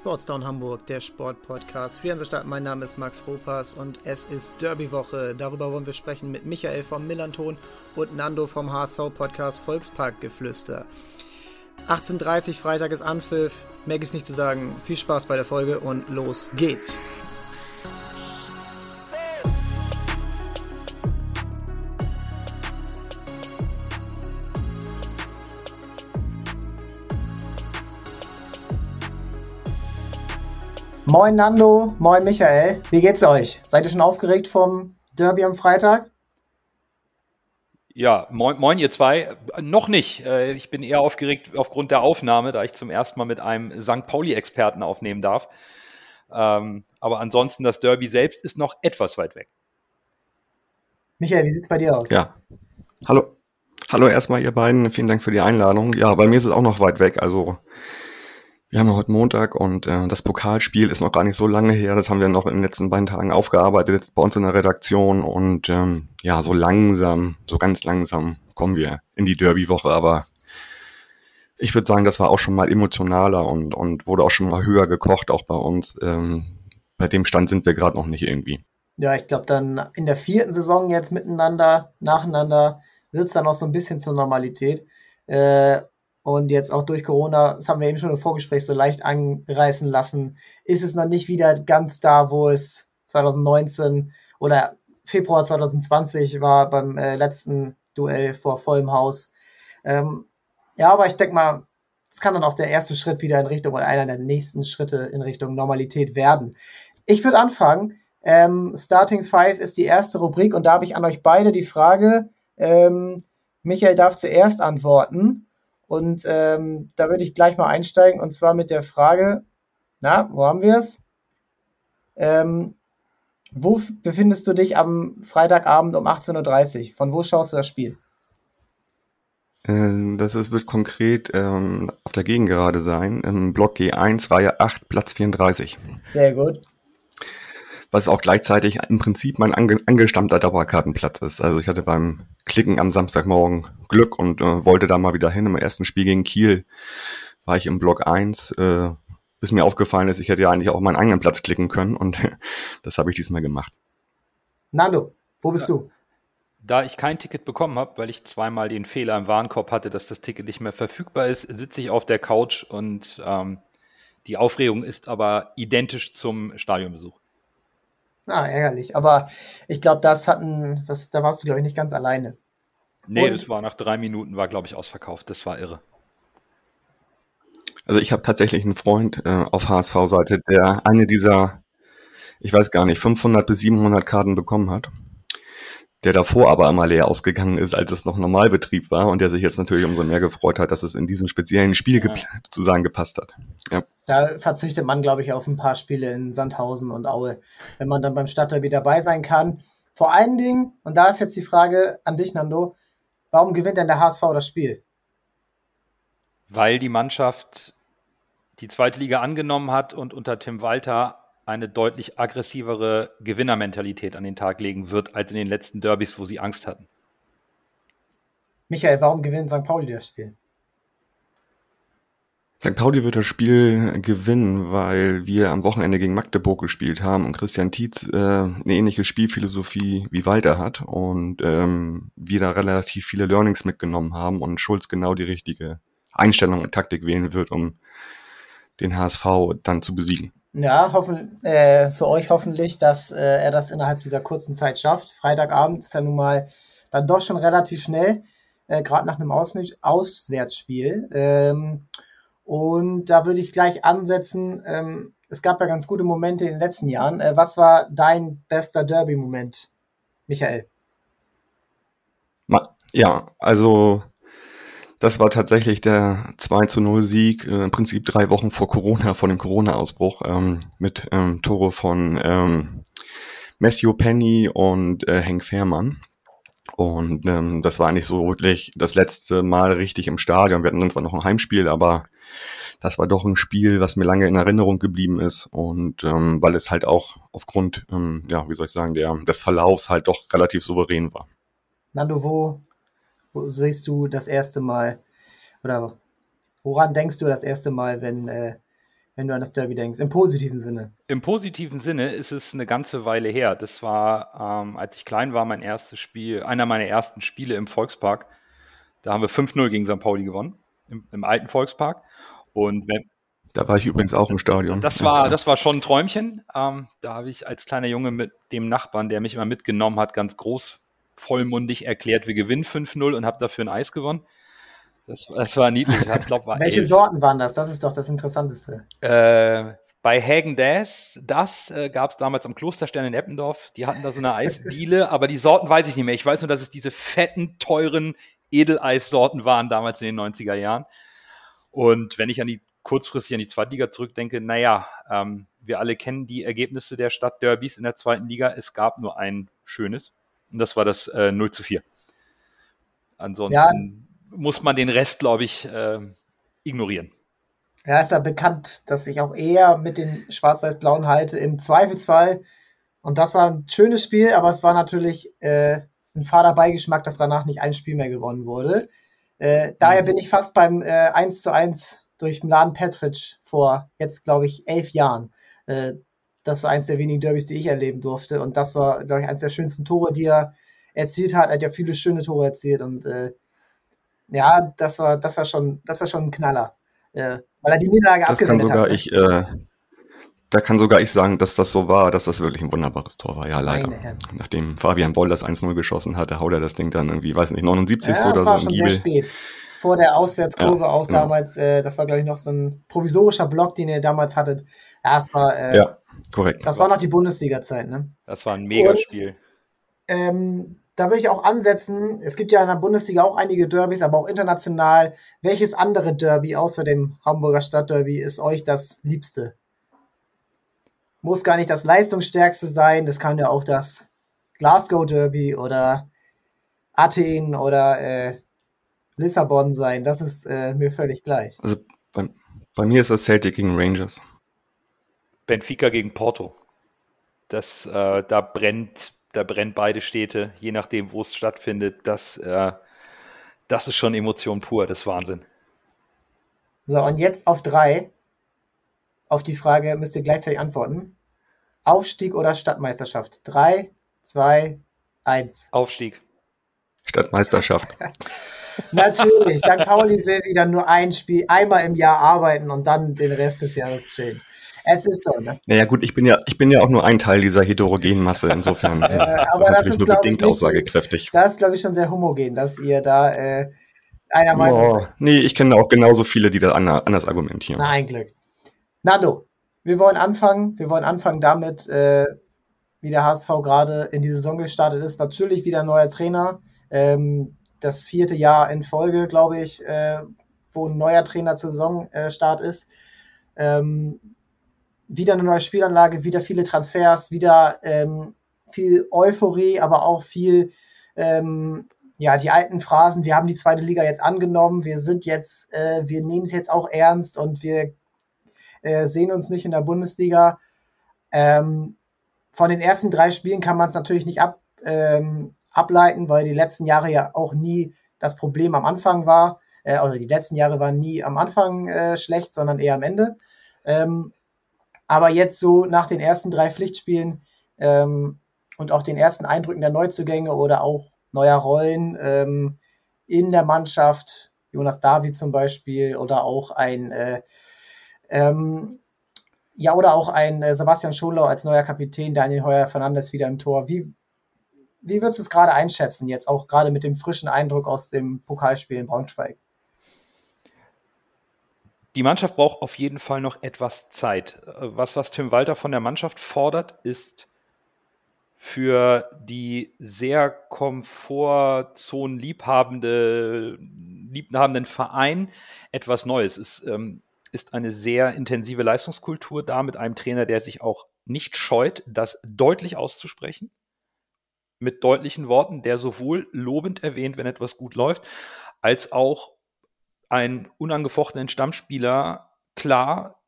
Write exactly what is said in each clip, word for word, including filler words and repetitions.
Sportstown Hamburg, der Sportpodcast für die Hansestadt. Mein Name ist Max Ropas und es ist Derbywoche. Darüber wollen wir sprechen mit Michael vom Millanton und Nando vom H S V-Podcast Volksparkgeflüster. achtzehn Uhr dreißig, Freitag ist Anpfiff. Mehr gibt's nicht zu sagen. Viel Spaß bei der Folge und los geht's. Moin Nando, moin Michael, wie geht's euch? Seid ihr schon aufgeregt vom Derby am Freitag? Ja, moin, moin ihr zwei. Noch nicht. Ich bin eher aufgeregt aufgrund der Aufnahme, da ich zum ersten Mal mit einem Sankt Pauli-Experten aufnehmen darf. Aber ansonsten, das Derby selbst ist noch etwas weit weg. Michael, wie sieht's bei dir aus? Ja, hallo. Hallo erstmal ihr beiden, vielen Dank für die Einladung. Ja, bei mir ist es auch noch weit weg, also... Wir haben ja heute Montag und äh, das Pokalspiel ist noch gar nicht so lange her. Das haben wir noch in den letzten beiden Tagen aufgearbeitet bei uns in der Redaktion. Und ähm, ja, so langsam, so ganz langsam kommen wir in die Derby-Woche. Aber ich würde sagen, das war auch schon mal emotionaler und, und wurde auch schon mal höher gekocht, auch bei uns. Ähm, bei dem Stand sind wir gerade noch nicht irgendwie. Ja, ich glaube dann in der vierten Saison jetzt miteinander, nacheinander, wird es dann auch so ein bisschen zur Normalität. Äh, Und jetzt auch durch Corona, das haben wir eben schon im Vorgespräch so leicht anreißen lassen, ist es noch nicht wieder ganz da, wo es zwanzig neunzehn oder Februar zwanzig zwanzig war beim äh, letzten Duell vor vollem Haus. Ähm, ja, aber ich denke mal, es kann dann auch der erste Schritt wieder in Richtung oder einer der nächsten Schritte in Richtung Normalität werden. Ich würde anfangen. Ähm, Starting Five ist die erste Rubrik und da habe ich an euch beide die Frage, ähm, Michael darf zuerst antworten. Und ähm, da würde ich gleich mal einsteigen und zwar mit der Frage, na, wo haben wir es? Ähm, wo befindest du dich am Freitagabend um achtzehn Uhr dreißig? Von wo schaust du das Spiel? Äh, das ist, wird konkret ähm, auf der Gegengerade sein, im Block G eins, Reihe acht, Platz vierunddreißig. Sehr gut. Was auch gleichzeitig im Prinzip mein ange- angestammter Dauerkartenplatz ist. Also ich hatte beim Klicken am Samstagmorgen Glück und äh, wollte da mal wieder hin. Im ersten Spiel gegen Kiel war ich im Block eins, äh, bis mir aufgefallen ist, ich hätte ja eigentlich auch meinen eigenen Platz klicken können und das habe ich diesmal gemacht. Nando, wo bist ja. du? Da ich kein Ticket bekommen habe, weil ich zweimal den Fehler im Warenkorb hatte, dass das Ticket nicht mehr verfügbar ist, sitze ich auf der Couch und ähm, die Aufregung ist aber identisch zum Stadionbesuch. Ah, ärgerlich. Aber ich glaube, das hatten, was, da warst du, glaube ich, nicht ganz alleine. Nee, und? Es war nach drei Minuten, war, glaube ich, ausverkauft. Das war irre. Also ich habe tatsächlich einen Freund äh, auf H S V-Seite, der eine dieser, ich weiß gar nicht, fünfhundert bis siebenhundert Karten bekommen hat, der davor aber immer leer ausgegangen ist, als es noch Normalbetrieb war und der sich jetzt natürlich umso mehr gefreut hat, dass es in diesem speziellen Spiel ja. gep- sozusagen gepasst hat. Ja. Da verzichtet man, glaube ich, auf ein paar Spiele in Sandhausen und Aue, wenn man dann beim Stadtderby dabei sein kann. Vor allen Dingen, und da ist jetzt die Frage an dich, Nando, warum gewinnt denn der H S V das Spiel? Weil die Mannschaft die zweite Liga angenommen hat und unter Tim Walter eine deutlich aggressivere Gewinnermentalität an den Tag legen wird, als in den letzten Derbys, wo sie Angst hatten. Michael, warum gewinnt Sankt Pauli das Spiel? Sankt Pauli wird das Spiel gewinnen, weil wir am Wochenende gegen Magdeburg gespielt haben und Christian Tietz äh, eine ähnliche Spielphilosophie wie Walter hat und ähm, wir da relativ viele Learnings mitgenommen haben und Schulz genau die richtige Einstellung und Taktik wählen wird, um den H S V dann zu besiegen. Ja, hoffen, äh, für euch hoffentlich, dass äh, er das innerhalb dieser kurzen Zeit schafft. Freitagabend ist ja nun mal dann doch schon relativ schnell, äh, gerade nach einem Aus- Auswärtsspiel. Ähm, und da würde ich gleich ansetzen, ähm, es gab ja ganz gute Momente in den letzten Jahren. Äh, was war dein bester Derby-Moment, Michael? Ja, also... Das war tatsächlich der zwei zu null Sieg, äh, im Prinzip drei Wochen vor Corona, vor dem Corona-Ausbruch, ähm, mit ähm, Tore von ähm, Matthew Penny und äh, Henk Fährmann. Und ähm, das war eigentlich so wirklich das letzte Mal richtig im Stadion. Wir hatten dann zwar noch ein Heimspiel, aber das war doch ein Spiel, was mir lange in Erinnerung geblieben ist. Und ähm, weil es halt auch aufgrund, ähm, ja, wie soll ich sagen, der, des Verlaufs halt doch relativ souverän war. Nando, wo... Wo siehst du das erste Mal, oder woran denkst du das erste Mal, wenn äh, wenn du an das Derby denkst, im positiven Sinne? Im positiven Sinne ist es eine ganze Weile her. Das war, ähm, als ich klein war, mein erstes Spiel, einer meiner ersten Spiele im Volkspark. Da haben wir fünf null gegen Sankt Pauli gewonnen, im, im alten Volkspark. Und wenn, da war ich übrigens auch im Stadion. Das war, das war schon ein Träumchen. Ähm, da habe ich als kleiner Junge mit dem Nachbarn, der mich immer mitgenommen hat, ganz groß vollmundig erklärt, wir gewinnen fünf null und habe dafür ein Eis gewonnen. Das, das war niedlich. Ich glaub, war Welche elf. Sorten waren das? Das ist doch das Interessanteste. Äh, bei Hagen Dazs, das äh, gab es damals am Klosterstern in Eppendorf. Die hatten da so eine Eisdiele, aber die Sorten weiß ich nicht mehr. Ich weiß nur, dass es diese fetten, teuren Edeleissorten waren damals in den neunziger Jahren. Und wenn ich an die kurzfristig an die Zweitliga zurückdenke, naja, ähm, wir alle kennen die Ergebnisse der Stadtderbys in der zweiten Liga. Es gab nur ein schönes und das war das äh, null zu vier. Ansonsten ja. muss man den Rest, glaube ich, äh, ignorieren. Ja, ist ja bekannt, dass ich auch eher mit den Schwarz-Weiß-Blauen halte, im Zweifelsfall. Und das war ein schönes Spiel, aber es war natürlich äh, ein fader Beigeschmack, dass danach nicht ein Spiel mehr gewonnen wurde. Äh, daher mhm. bin ich fast beim äh, eins zu eins durch Mladen Petric vor jetzt, glaube ich, elf Jahren. Das ist eins der wenigen Derbys, die ich erleben durfte. Und das war, glaube ich, eins der schönsten Tore, die er erzielt hat. Er hat ja viele schöne Tore erzielt. Und äh, ja, das war, das war schon, das war schon ein Knaller. Äh, weil er die Niederlage abgewendet hat. Sogar ich, äh, da kann sogar ich sagen, dass das so war, dass das wirklich ein wunderbares Tor war. Ja, leider. Nachdem Fabian Boll das eins null geschossen hatte, haut er das Ding dann irgendwie, weiß nicht, neunundsiebzig ja, oder so. Das war schon sehr spät. Vor der Auswärtskurve ja, auch genau. damals, äh, das war, glaube ich, noch so ein provisorischer Block, den ihr damals hattet. Ja, das war, äh, ja korrekt. Das war noch die Bundesliga-Zeit, ne? Das war ein Megaspiel. Und, ähm, da würde ich auch ansetzen, es gibt ja in der Bundesliga auch einige Derbys, aber auch international. Welches andere Derby außer dem Hamburger Stadtderby ist euch das Liebste? Muss gar nicht das leistungsstärkste sein, das kann ja auch das Glasgow-Derby oder Athen oder äh, Lissabon sein, das ist äh, mir völlig gleich. Also bei, bei mir ist das Celtic gegen Rangers. Benfica gegen Porto. Das, äh, da brennt, da brennt beide Städte, je nachdem, wo es stattfindet. Das, äh, das ist schon Emotion pur, das ist Wahnsinn. So, und jetzt auf drei. Auf die Frage müsst ihr gleichzeitig antworten. Aufstieg oder Stadtmeisterschaft? Drei, zwei, eins. Aufstieg. Stadtmeisterschaft. Natürlich, Sankt Pauli will wieder nur ein Spiel, einmal im Jahr arbeiten und dann den Rest des Jahres chillen. Es ist so, ne? Naja gut, ich bin ja, ich bin ja auch nur ein Teil dieser heterogenen Masse, insofern äh, das aber ist das natürlich ist, nur bedingt nicht, aussagekräftig. Das ist, glaube ich, schon sehr homogen, dass ihr da äh, einer Meinung seid. Oh, nee, ich kenne auch genauso viele, die da anders argumentieren. Nein, Glück. Nando, wir wollen anfangen, wir wollen anfangen damit, äh, wie der H S V gerade in die Saison gestartet ist. Natürlich wieder neuer Trainer, ähm, das vierte Jahr in Folge, glaube ich, äh, wo ein neuer Trainer zur Saisonstart äh, ist. Ähm, wieder eine neue Spielanlage, wieder viele Transfers, wieder ähm, viel Euphorie, aber auch viel, ähm, ja, die alten Phrasen, wir haben die zweite Liga jetzt angenommen, wir sind jetzt, äh, wir nehmen es jetzt auch ernst und wir äh, sehen uns nicht in der Bundesliga. Ähm, von den ersten drei Spielen kann man es natürlich nicht ab, ähm, ableiten, weil die letzten Jahre ja auch nie das Problem am Anfang war, äh, also die letzten Jahre waren nie am Anfang äh, schlecht, sondern eher am Ende. Ähm, aber jetzt so nach den ersten drei Pflichtspielen ähm, und auch den ersten Eindrücken der Neuzugänge oder auch neuer Rollen ähm, in der Mannschaft, Jonas David zum Beispiel oder auch ein äh, ähm, ja oder auch ein äh, Sebastian Schonlau als neuer Kapitän, Daniel Heuer-Fernandes wieder im Tor. Wie Wie würdest du es gerade einschätzen, jetzt auch gerade mit dem frischen Eindruck aus dem Pokalspiel in Braunschweig? Die Mannschaft braucht auf jeden Fall noch etwas Zeit. Was, was Tim Walter von der Mannschaft fordert, ist für die sehr komfortzonenliebhabenden Verein etwas Neues. Es ähm, ist eine sehr intensive Leistungskultur da mit einem Trainer, der sich auch nicht scheut, das deutlich auszusprechen. Mit deutlichen Worten, der sowohl lobend erwähnt, wenn etwas gut läuft, als auch einen unangefochtenen Stammspieler klar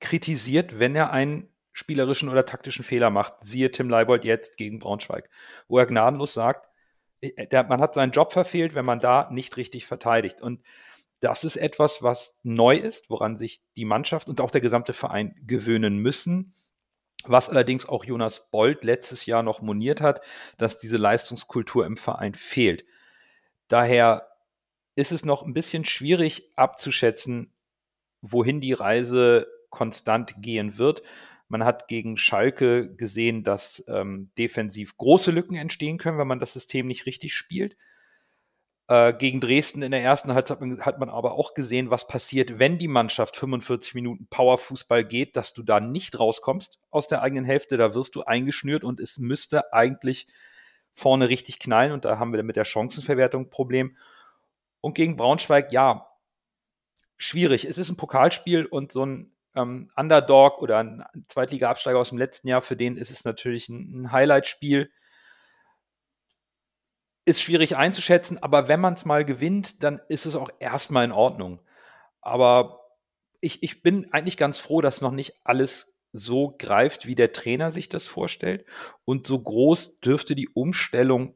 kritisiert, wenn er einen spielerischen oder taktischen Fehler macht. Siehe Tim Leibold jetzt gegen Braunschweig, wo er gnadenlos sagt, der, man hat seinen Job verfehlt, wenn man da nicht richtig verteidigt. Und Das ist etwas, was neu ist, woran sich die Mannschaft und auch der gesamte Verein gewöhnen müssen. Was allerdings auch Jonas Bold letztes Jahr noch moniert hat, dass diese Leistungskultur im Verein fehlt. Daher ist es noch ein bisschen schwierig abzuschätzen, wohin die Reise konstant gehen wird. Man hat gegen Schalke gesehen, dass ähm, defensiv große Lücken entstehen können, wenn man das System nicht richtig spielt. Gegen Dresden in der ersten Halbzeit hat man aber auch gesehen, was passiert, wenn die Mannschaft fünfundvierzig Minuten Powerfußball geht, dass du da nicht rauskommst aus der eigenen Hälfte, da wirst du eingeschnürt und es müsste eigentlich vorne richtig knallen und da haben wir mit der Chancenverwertung ein Problem. Und gegen Braunschweig, ja, schwierig. Es ist ein Pokalspiel und so ein ähm, Underdog oder ein Zweitliga-Absteiger aus dem letzten Jahr, für den ist es natürlich ein, ein Highlight-Spiel. Ist schwierig einzuschätzen, aber wenn man es mal gewinnt, dann ist es auch erstmal in Ordnung. Aber ich, ich bin eigentlich ganz froh, dass noch nicht alles so greift, wie der Trainer sich das vorstellt. Und so groß dürfte die Umstellung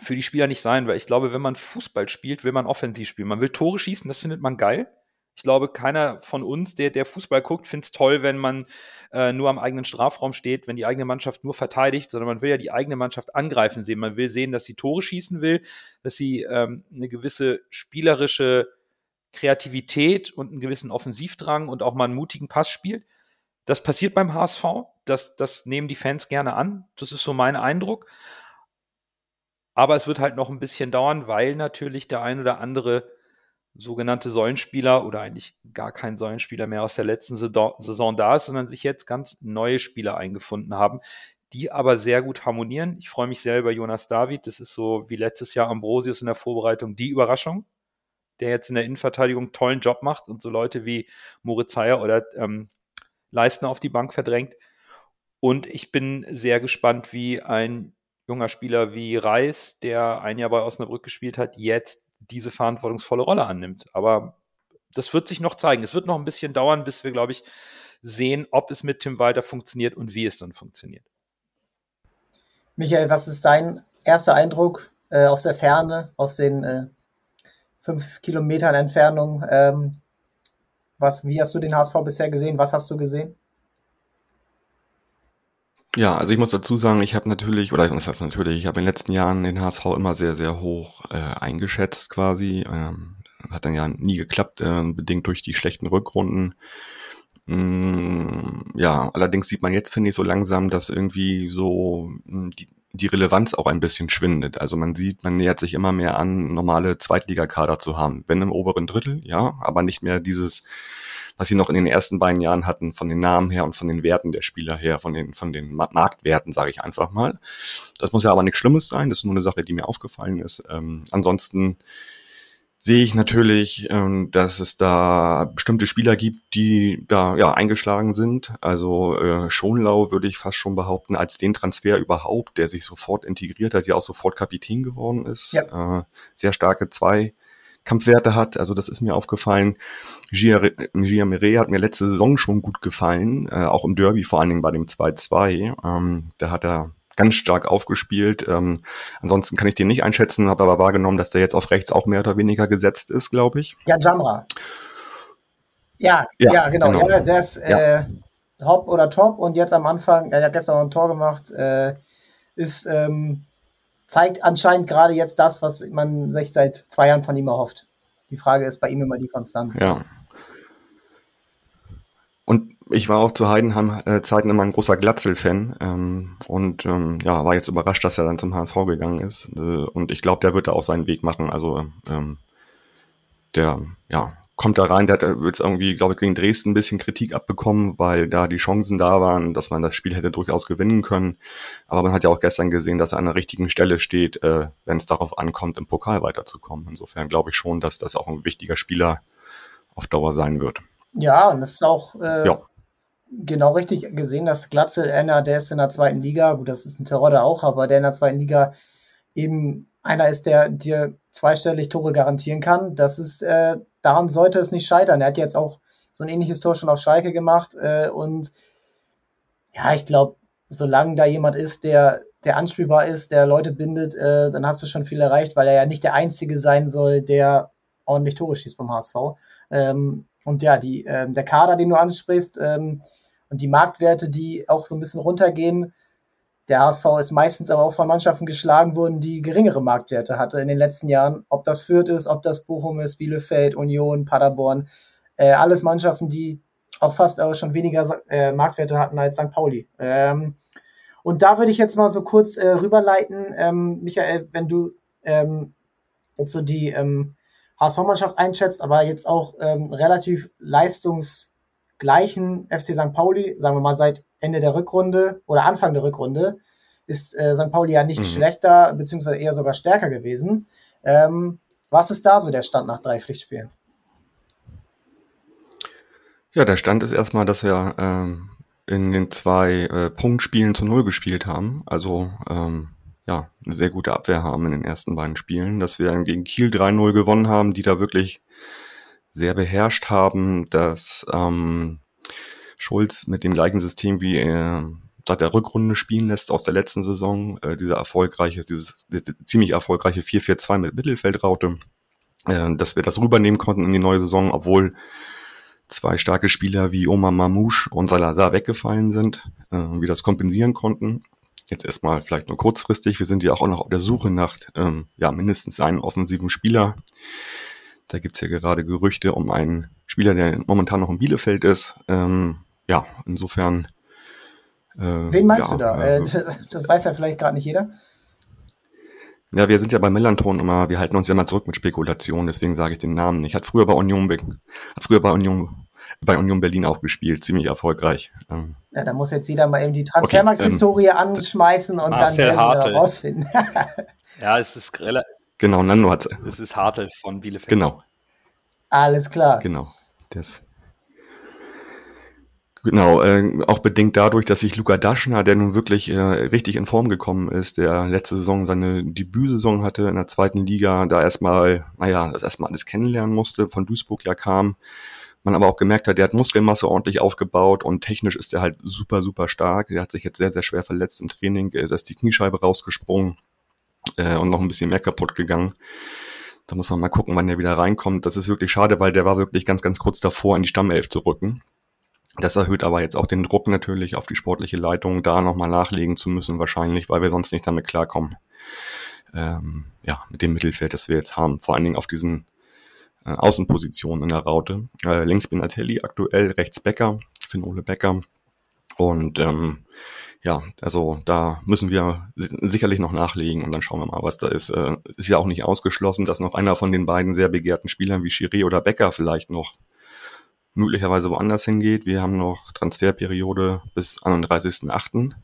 für die Spieler nicht sein, weil ich glaube, wenn man Fußball spielt, will man offensiv spielen. Man will Tore schießen, das findet man geil. Ich glaube, keiner von uns, der, der Fußball guckt, findet es toll, wenn man äh, nur am eigenen Strafraum steht, wenn die eigene Mannschaft nur verteidigt, sondern man will ja die eigene Mannschaft angreifen sehen. Man will sehen, dass sie Tore schießen will, dass sie ähm, eine gewisse spielerische Kreativität und einen gewissen Offensivdrang und auch mal einen mutigen Pass spielt. Das passiert beim H S V, das, das nehmen die Fans gerne an, das ist so mein Eindruck. Aber es wird halt noch ein bisschen dauern, weil natürlich der ein oder andere sogenannte Säulenspieler oder eigentlich gar kein Säulenspieler mehr aus der letzten Saison da ist, sondern sich jetzt ganz neue Spieler eingefunden haben, die aber sehr gut harmonieren. Ich freue mich sehr über Jonas David. Das ist so wie letztes Jahr Ambrosius in der Vorbereitung die Überraschung, der jetzt in der Innenverteidigung einen tollen Job macht und so Leute wie Moritz Heyer oder ähm, Leistner auf die Bank verdrängt. Und ich bin sehr gespannt, wie ein junger Spieler wie Reis, der ein Jahr bei Osnabrück gespielt hat, jetzt diese verantwortungsvolle Rolle annimmt. Aber das wird sich noch zeigen. Es wird noch ein bisschen dauern, bis wir, glaube ich, sehen, ob es mit Tim Walter funktioniert und wie es dann funktioniert. Michael, was ist dein erster Eindruck äh, aus der Ferne, aus den äh, fünf Kilometern Entfernung? Ähm, was, wie hast du den H S V bisher gesehen? Was hast du gesehen? Ja, also ich muss dazu sagen, ich habe natürlich, oder was heißt natürlich, ich habe in den letzten Jahren den H S V immer sehr, sehr hoch äh, eingeschätzt quasi. Ähm, hat dann ja nie geklappt, äh, bedingt durch die schlechten Rückrunden. Mm, ja, allerdings sieht man jetzt, finde ich, so langsam, dass irgendwie so die, die Relevanz auch ein bisschen schwindet. Also man sieht, man nähert sich immer mehr an, normale Zweitligakader zu haben. Wenn im oberen Drittel, ja, aber nicht mehr dieses, was sie noch in den ersten beiden Jahren hatten, von den Namen her und von den Werten der Spieler her, von den von den Marktwerten, sage ich einfach mal. Das muss ja aber nichts Schlimmes sein, das ist nur eine Sache, die mir aufgefallen ist. Ähm, ansonsten sehe ich natürlich, ähm, dass es da bestimmte Spieler gibt, die da ja eingeschlagen sind. Also äh, Schonlau würde ich fast schon behaupten, als den Transfer überhaupt, der sich sofort integriert hat, der auch sofort Kapitän geworden ist. Ja. Äh, sehr starke zwei Kampfwerte hat, also das ist mir aufgefallen. Chiré hat mir letzte Saison schon gut gefallen, äh, auch im Derby, vor allen Dingen bei dem zwei zwei. Ähm, da hat er ganz stark aufgespielt. Ähm, ansonsten kann ich den nicht einschätzen, habe aber wahrgenommen, dass der jetzt auf rechts auch mehr oder weniger gesetzt ist, glaube ich. Ja, Jamra. Ja, ja, ja genau. genau. Ja, der ist äh, ja. Hop oder Top und jetzt am Anfang, er hat gestern noch ein Tor gemacht, äh, ist... Ähm zeigt anscheinend gerade jetzt das, was man sich seit zwei Jahren von ihm erhofft. Die Frage ist bei ihm immer die Konstanz. Ja. Und ich war auch zu Heidenheim-Zeiten immer ein großer Glatzel-Fan ähm, und ähm, ja, war jetzt überrascht, dass er dann zum H S V gegangen ist. Äh, und ich glaube, der wird da auch seinen Weg machen. Also ähm, der ja, kommt da rein, der hat jetzt irgendwie, glaube ich, gegen Dresden ein bisschen Kritik abbekommen, weil da die Chancen da waren, dass man das Spiel hätte durchaus gewinnen können. Aber man hat ja auch gestern gesehen, dass er an der richtigen Stelle steht, äh, wenn es darauf ankommt, im Pokal weiterzukommen. Insofern glaube ich schon, dass das auch ein wichtiger Spieler auf Dauer sein wird. Ja, und das ist auch... Äh, ja. Genau richtig gesehen, dass Glatzel, einer, der ist in der zweiten Liga, gut, das ist ein Terodde auch, aber der in der zweiten Liga eben einer ist, der dir zweistellig Tore garantieren kann. Das ist, äh, daran sollte es nicht scheitern. Er hat jetzt auch so ein ähnliches Tor schon auf Schalke gemacht äh, und ja, ich glaube, solange da jemand ist, der, der anspielbar ist, der Leute bindet, äh, dann hast du schon viel erreicht, weil er ja nicht der Einzige sein soll, der ordentlich Tore schießt beim H S V. Ähm, und ja, die, ähm, der Kader, den du ansprichst, ähm, und die Marktwerte, die auch so ein bisschen runtergehen. Der H S V ist meistens aber auch von Mannschaften geschlagen worden, die geringere Marktwerte hatte in den letzten Jahren. Ob das Fürth ist, ob das Bochum ist, Bielefeld, Union, Paderborn, äh, alles Mannschaften, die auch fast auch schon weniger äh, Marktwerte hatten als Sankt Pauli. Ähm, und da würde ich jetzt mal so kurz äh, rüberleiten, ähm, Michael, wenn du ähm, jetzt so die ähm, H S V-Mannschaft einschätzt, aber jetzt auch ähm, relativ leistungsgleichen F C Sankt Pauli, sagen wir mal seit Ende der Rückrunde oder Anfang der Rückrunde, ist äh, Sankt Pauli ja nicht mhm. schlechter, beziehungsweise eher sogar stärker gewesen. Ähm, was ist da so der Stand nach drei Pflichtspielen? Ja, der Stand ist erstmal, dass wir ähm, in den zwei äh, Punktspielen zu Null gespielt haben. Also ähm, ja, eine sehr gute Abwehr haben in den ersten beiden Spielen. Dass wir gegen Kiel drei null gewonnen haben, die da wirklich sehr beherrscht haben, dass ähm, Schulz mit dem gleichen System wie äh, seit der Rückrunde spielen lässt aus der letzten Saison. Äh, dieser erfolgreiche, dieses, dieses ziemlich erfolgreiche vier vier zwei mit Mittelfeldraute, äh, dass wir das rübernehmen konnten in die neue Saison, obwohl zwei starke Spieler wie Omar Mamouche und Salazar weggefallen sind, äh, wie das kompensieren konnten. Jetzt erstmal vielleicht nur kurzfristig. Wir sind ja auch noch auf der Suche nach ähm, ja mindestens einen offensiven Spieler. Da gibt's ja gerade Gerüchte um einen Spieler, der momentan noch in Bielefeld ist. Ähm, ja, insofern... Äh, Wen meinst ja, du da? Äh, das weiß ja vielleicht gerade nicht jeder. Ja, wir sind ja bei Melanton immer, wir halten uns ja immer zurück mit Spekulationen, deswegen sage ich den Namen nicht. Hat früher bei Union, hat früher bei Union, bei Union Berlin auch gespielt, ziemlich erfolgreich. Ähm, ja, da muss jetzt jeder mal eben die Transfermarkt-Historie okay, ähm, anschmeißen und Marcel dann rausfinden. Ja, es ist relativ... Genau, Nando hat's. Das ist Hartl von Bielefeld. Genau. Alles klar. Genau. Das. Genau, äh, auch bedingt dadurch, dass sich Luka Daschner, der nun wirklich äh, richtig in Form gekommen ist, der letzte Saison seine Debütsaison hatte in der zweiten Liga, da erstmal, naja, das erstmal alles kennenlernen musste, von Duisburg ja kam. Man aber auch gemerkt hat, der hat Muskelmasse ordentlich aufgebaut und technisch ist er halt super, super stark. Der hat sich jetzt sehr, sehr schwer verletzt im Training, da ist die Kniescheibe rausgesprungen. Und noch ein bisschen mehr kaputt gegangen. Da muss man mal gucken, wann der wieder reinkommt. Das ist wirklich schade, weil der war wirklich ganz, ganz kurz davor, in die Stammelf zu rücken. Das erhöht aber jetzt auch den Druck natürlich auf die sportliche Leitung, da nochmal nachlegen zu müssen wahrscheinlich, weil wir sonst nicht damit klarkommen. Ähm, ja, mit dem Mittelfeld, das wir jetzt haben. Vor allen Dingen auf diesen äh, Außenpositionen in der Raute. Äh, links Benatelli aktuell, rechts Becker, Finn Ole Becker. Und ähm, ja, also da müssen wir sicherlich noch nachlegen und dann schauen wir mal, was da ist. Äh, ist ja auch nicht ausgeschlossen, dass noch einer von den beiden sehr begehrten Spielern wie Chiré oder Becker vielleicht noch möglicherweise woanders hingeht. Wir haben noch Transferperiode bis einunddreißigsten achten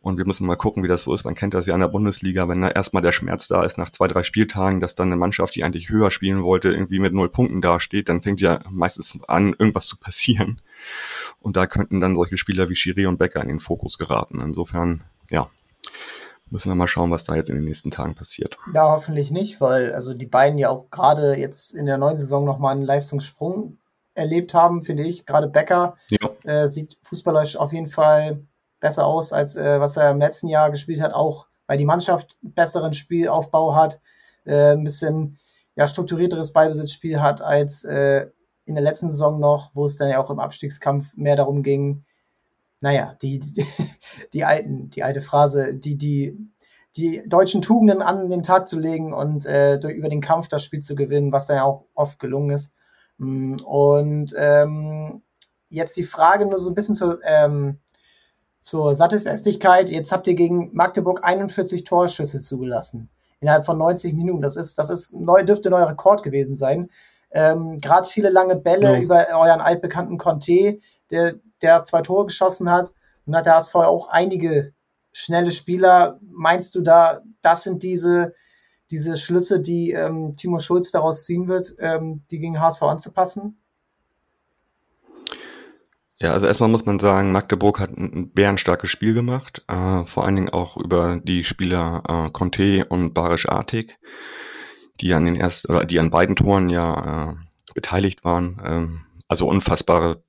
und wir müssen mal gucken, wie das so ist. Man kennt das ja in der Bundesliga, wenn da erstmal der Schmerz da ist nach zwei, drei Spieltagen, dass dann eine Mannschaft, die eigentlich höher spielen wollte, irgendwie mit null Punkten dasteht, dann fängt ja meistens an, irgendwas zu passieren. Und da könnten dann solche Spieler wie Chiré und Becker in den Fokus geraten. Insofern, ja, müssen wir mal schauen, was da jetzt in den nächsten Tagen passiert. Ja, hoffentlich nicht, weil also die beiden ja auch gerade jetzt in der neuen Saison nochmal einen Leistungssprung erlebt haben, finde ich. Gerade Becker ja. äh, sieht fußballerisch auf jeden Fall besser aus, als äh, was er im letzten Jahr gespielt hat, auch weil die Mannschaft einen besseren Spielaufbau hat, äh, ein bisschen ja, strukturierteres Ballbesitzspiel hat als äh, in der letzten Saison noch, wo es dann ja auch im Abstiegskampf mehr darum ging, naja, die, die, die, alten, die alte Phrase, die, die, die deutschen Tugenden an den Tag zu legen und äh, durch, über den Kampf das Spiel zu gewinnen, was dann ja auch oft gelungen ist. Und ähm, jetzt die Frage nur so ein bisschen zur... Ähm, Zur Sattelfestigkeit, jetzt habt ihr gegen Magdeburg einundvierzig Torschüsse zugelassen. Innerhalb von neunzig Minuten. Das ist, das ist neu, dürfte neuer Rekord gewesen sein. Ähm, gerade viele lange Bälle ja. über euren altbekannten Conte, der, der zwei Tore geschossen hat. Und hat der H S V auch einige schnelle Spieler. Meinst du da, das sind diese, diese Schlüsse, die ähm, Timo Schulz daraus ziehen wird, ähm, die gegen H S V anzupassen? Ja, also erstmal muss man sagen, Magdeburg hat ein bärenstarkes Spiel gemacht, äh, vor allen Dingen auch über die Spieler äh, Conte und Baris Atik, die an den ersten oder die an beiden Toren ja äh, beteiligt waren. Ähm, also unfassbare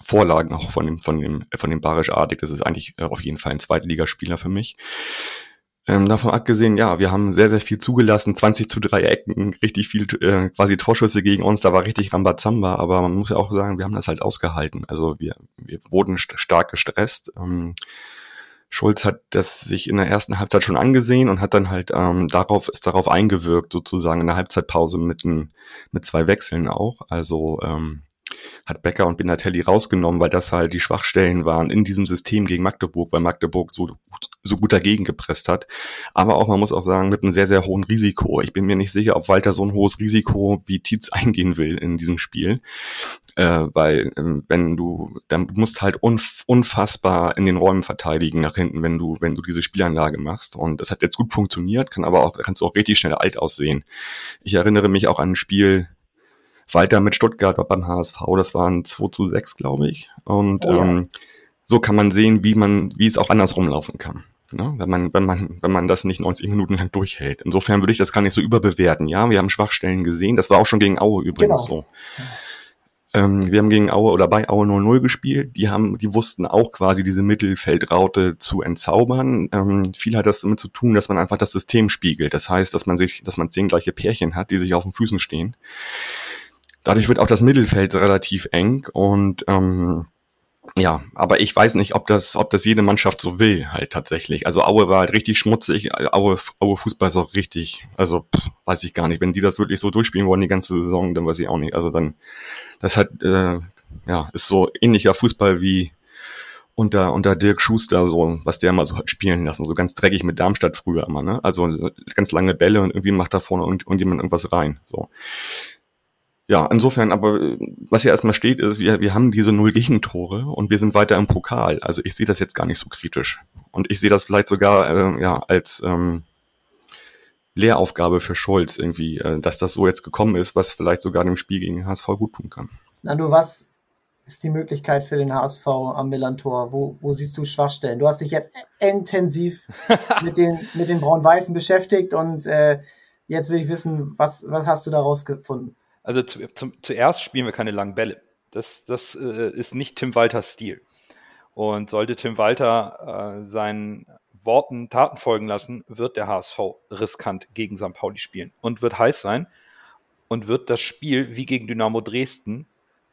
Vorlagen auch von dem von dem von dem Baris Atik. Das ist eigentlich äh, auf jeden Fall ein Zweitligaspieler für mich. Ähm, davon abgesehen, ja, wir haben sehr, sehr viel zugelassen, zwanzig zu drei Ecken, richtig viel äh, quasi Torschüsse gegen uns, da war richtig Rambazamba, aber man muss ja auch sagen, wir haben das halt ausgehalten, also wir, wir wurden st- stark gestresst. Ähm, Schulz hat das sich in der ersten Halbzeit schon angesehen und hat dann halt ähm, darauf, ist darauf eingewirkt sozusagen in der Halbzeitpause mit, ein, mit zwei Wechseln auch, also ähm, hat Becker und Benatelli rausgenommen, weil das halt die Schwachstellen waren in diesem System gegen Magdeburg, weil Magdeburg so, so gut dagegen gepresst hat. Aber auch, man muss auch sagen, mit einem sehr, sehr hohen Risiko. Ich bin mir nicht sicher, ob Walter so ein hohes Risiko wie Tietz eingehen will in diesem Spiel. Äh, weil, äh, wenn du, dann musst halt unf- unfassbar in den Räumen verteidigen nach hinten, wenn du, wenn du diese Spielanlage machst. Und das hat jetzt gut funktioniert, kann aber auch, kannst du auch richtig schnell alt aussehen. Ich erinnere mich auch an ein Spiel, Walter mit Stuttgart beim H S V, das waren zwei zu sechs, glaube ich. Und oh, ja. ähm, so kann man sehen, wie man, wie es auch andersrum laufen kann. Ne? Wenn man, wenn man, wenn man das nicht neunzig Minuten lang durchhält. Insofern würde ich das gar nicht so überbewerten, ja. Wir haben Schwachstellen gesehen, das war auch schon gegen Aue übrigens genau. so. Ähm, wir haben gegen Aue oder bei Aue null null gespielt. Die haben, die wussten auch quasi diese Mittelfeldraute zu entzaubern. Ähm, viel hat das damit zu tun, dass man einfach das System spiegelt. Das heißt, dass man sich, dass man zehn gleiche Pärchen hat, die sich auf den Füßen stehen. Dadurch wird auch das Mittelfeld relativ eng und ähm, ja, aber ich weiß nicht, ob das, ob das jede Mannschaft so will halt tatsächlich. Also Aue war halt richtig schmutzig, Aue, Aue Fußball ist auch richtig, also pff, weiß ich gar nicht. Wenn die das wirklich so durchspielen wollen die ganze Saison, dann weiß ich auch nicht. Also dann, das hat, äh, ja, ist so ähnlicher Fußball wie unter, unter Dirk Schuster, so, was der mal so hat spielen lassen, so ganz dreckig mit Darmstadt früher immer, ne? Also ganz lange Bälle und irgendwie macht da vorne irgend, irgendjemand irgendwas rein, so. Ja, insofern, aber was ja erstmal steht, ist, wir, wir haben diese null Gegentore und wir sind weiter im Pokal. Also ich sehe das jetzt gar nicht so kritisch. Und ich sehe das vielleicht sogar äh, ja als ähm, Lehraufgabe für Schulz irgendwie, äh, dass das so jetzt gekommen ist, was vielleicht sogar dem Spiel gegen den H S V gut tun kann. Nando, was ist die Möglichkeit für den H S V am Millern-Tor? Wo, wo siehst du Schwachstellen? Du hast dich jetzt intensiv mit den, mit den Braun-Weißen beschäftigt und äh, jetzt will ich wissen, was, was hast du daraus gefunden? Also zu, zu, zuerst spielen wir keine langen Bälle. Das, das äh, ist nicht Tim Walters Stil. Und sollte Tim Walter äh, seinen Worten Taten folgen lassen, wird der H S V riskant gegen Sankt Pauli spielen und wird heiß sein und wird das Spiel, wie gegen Dynamo Dresden,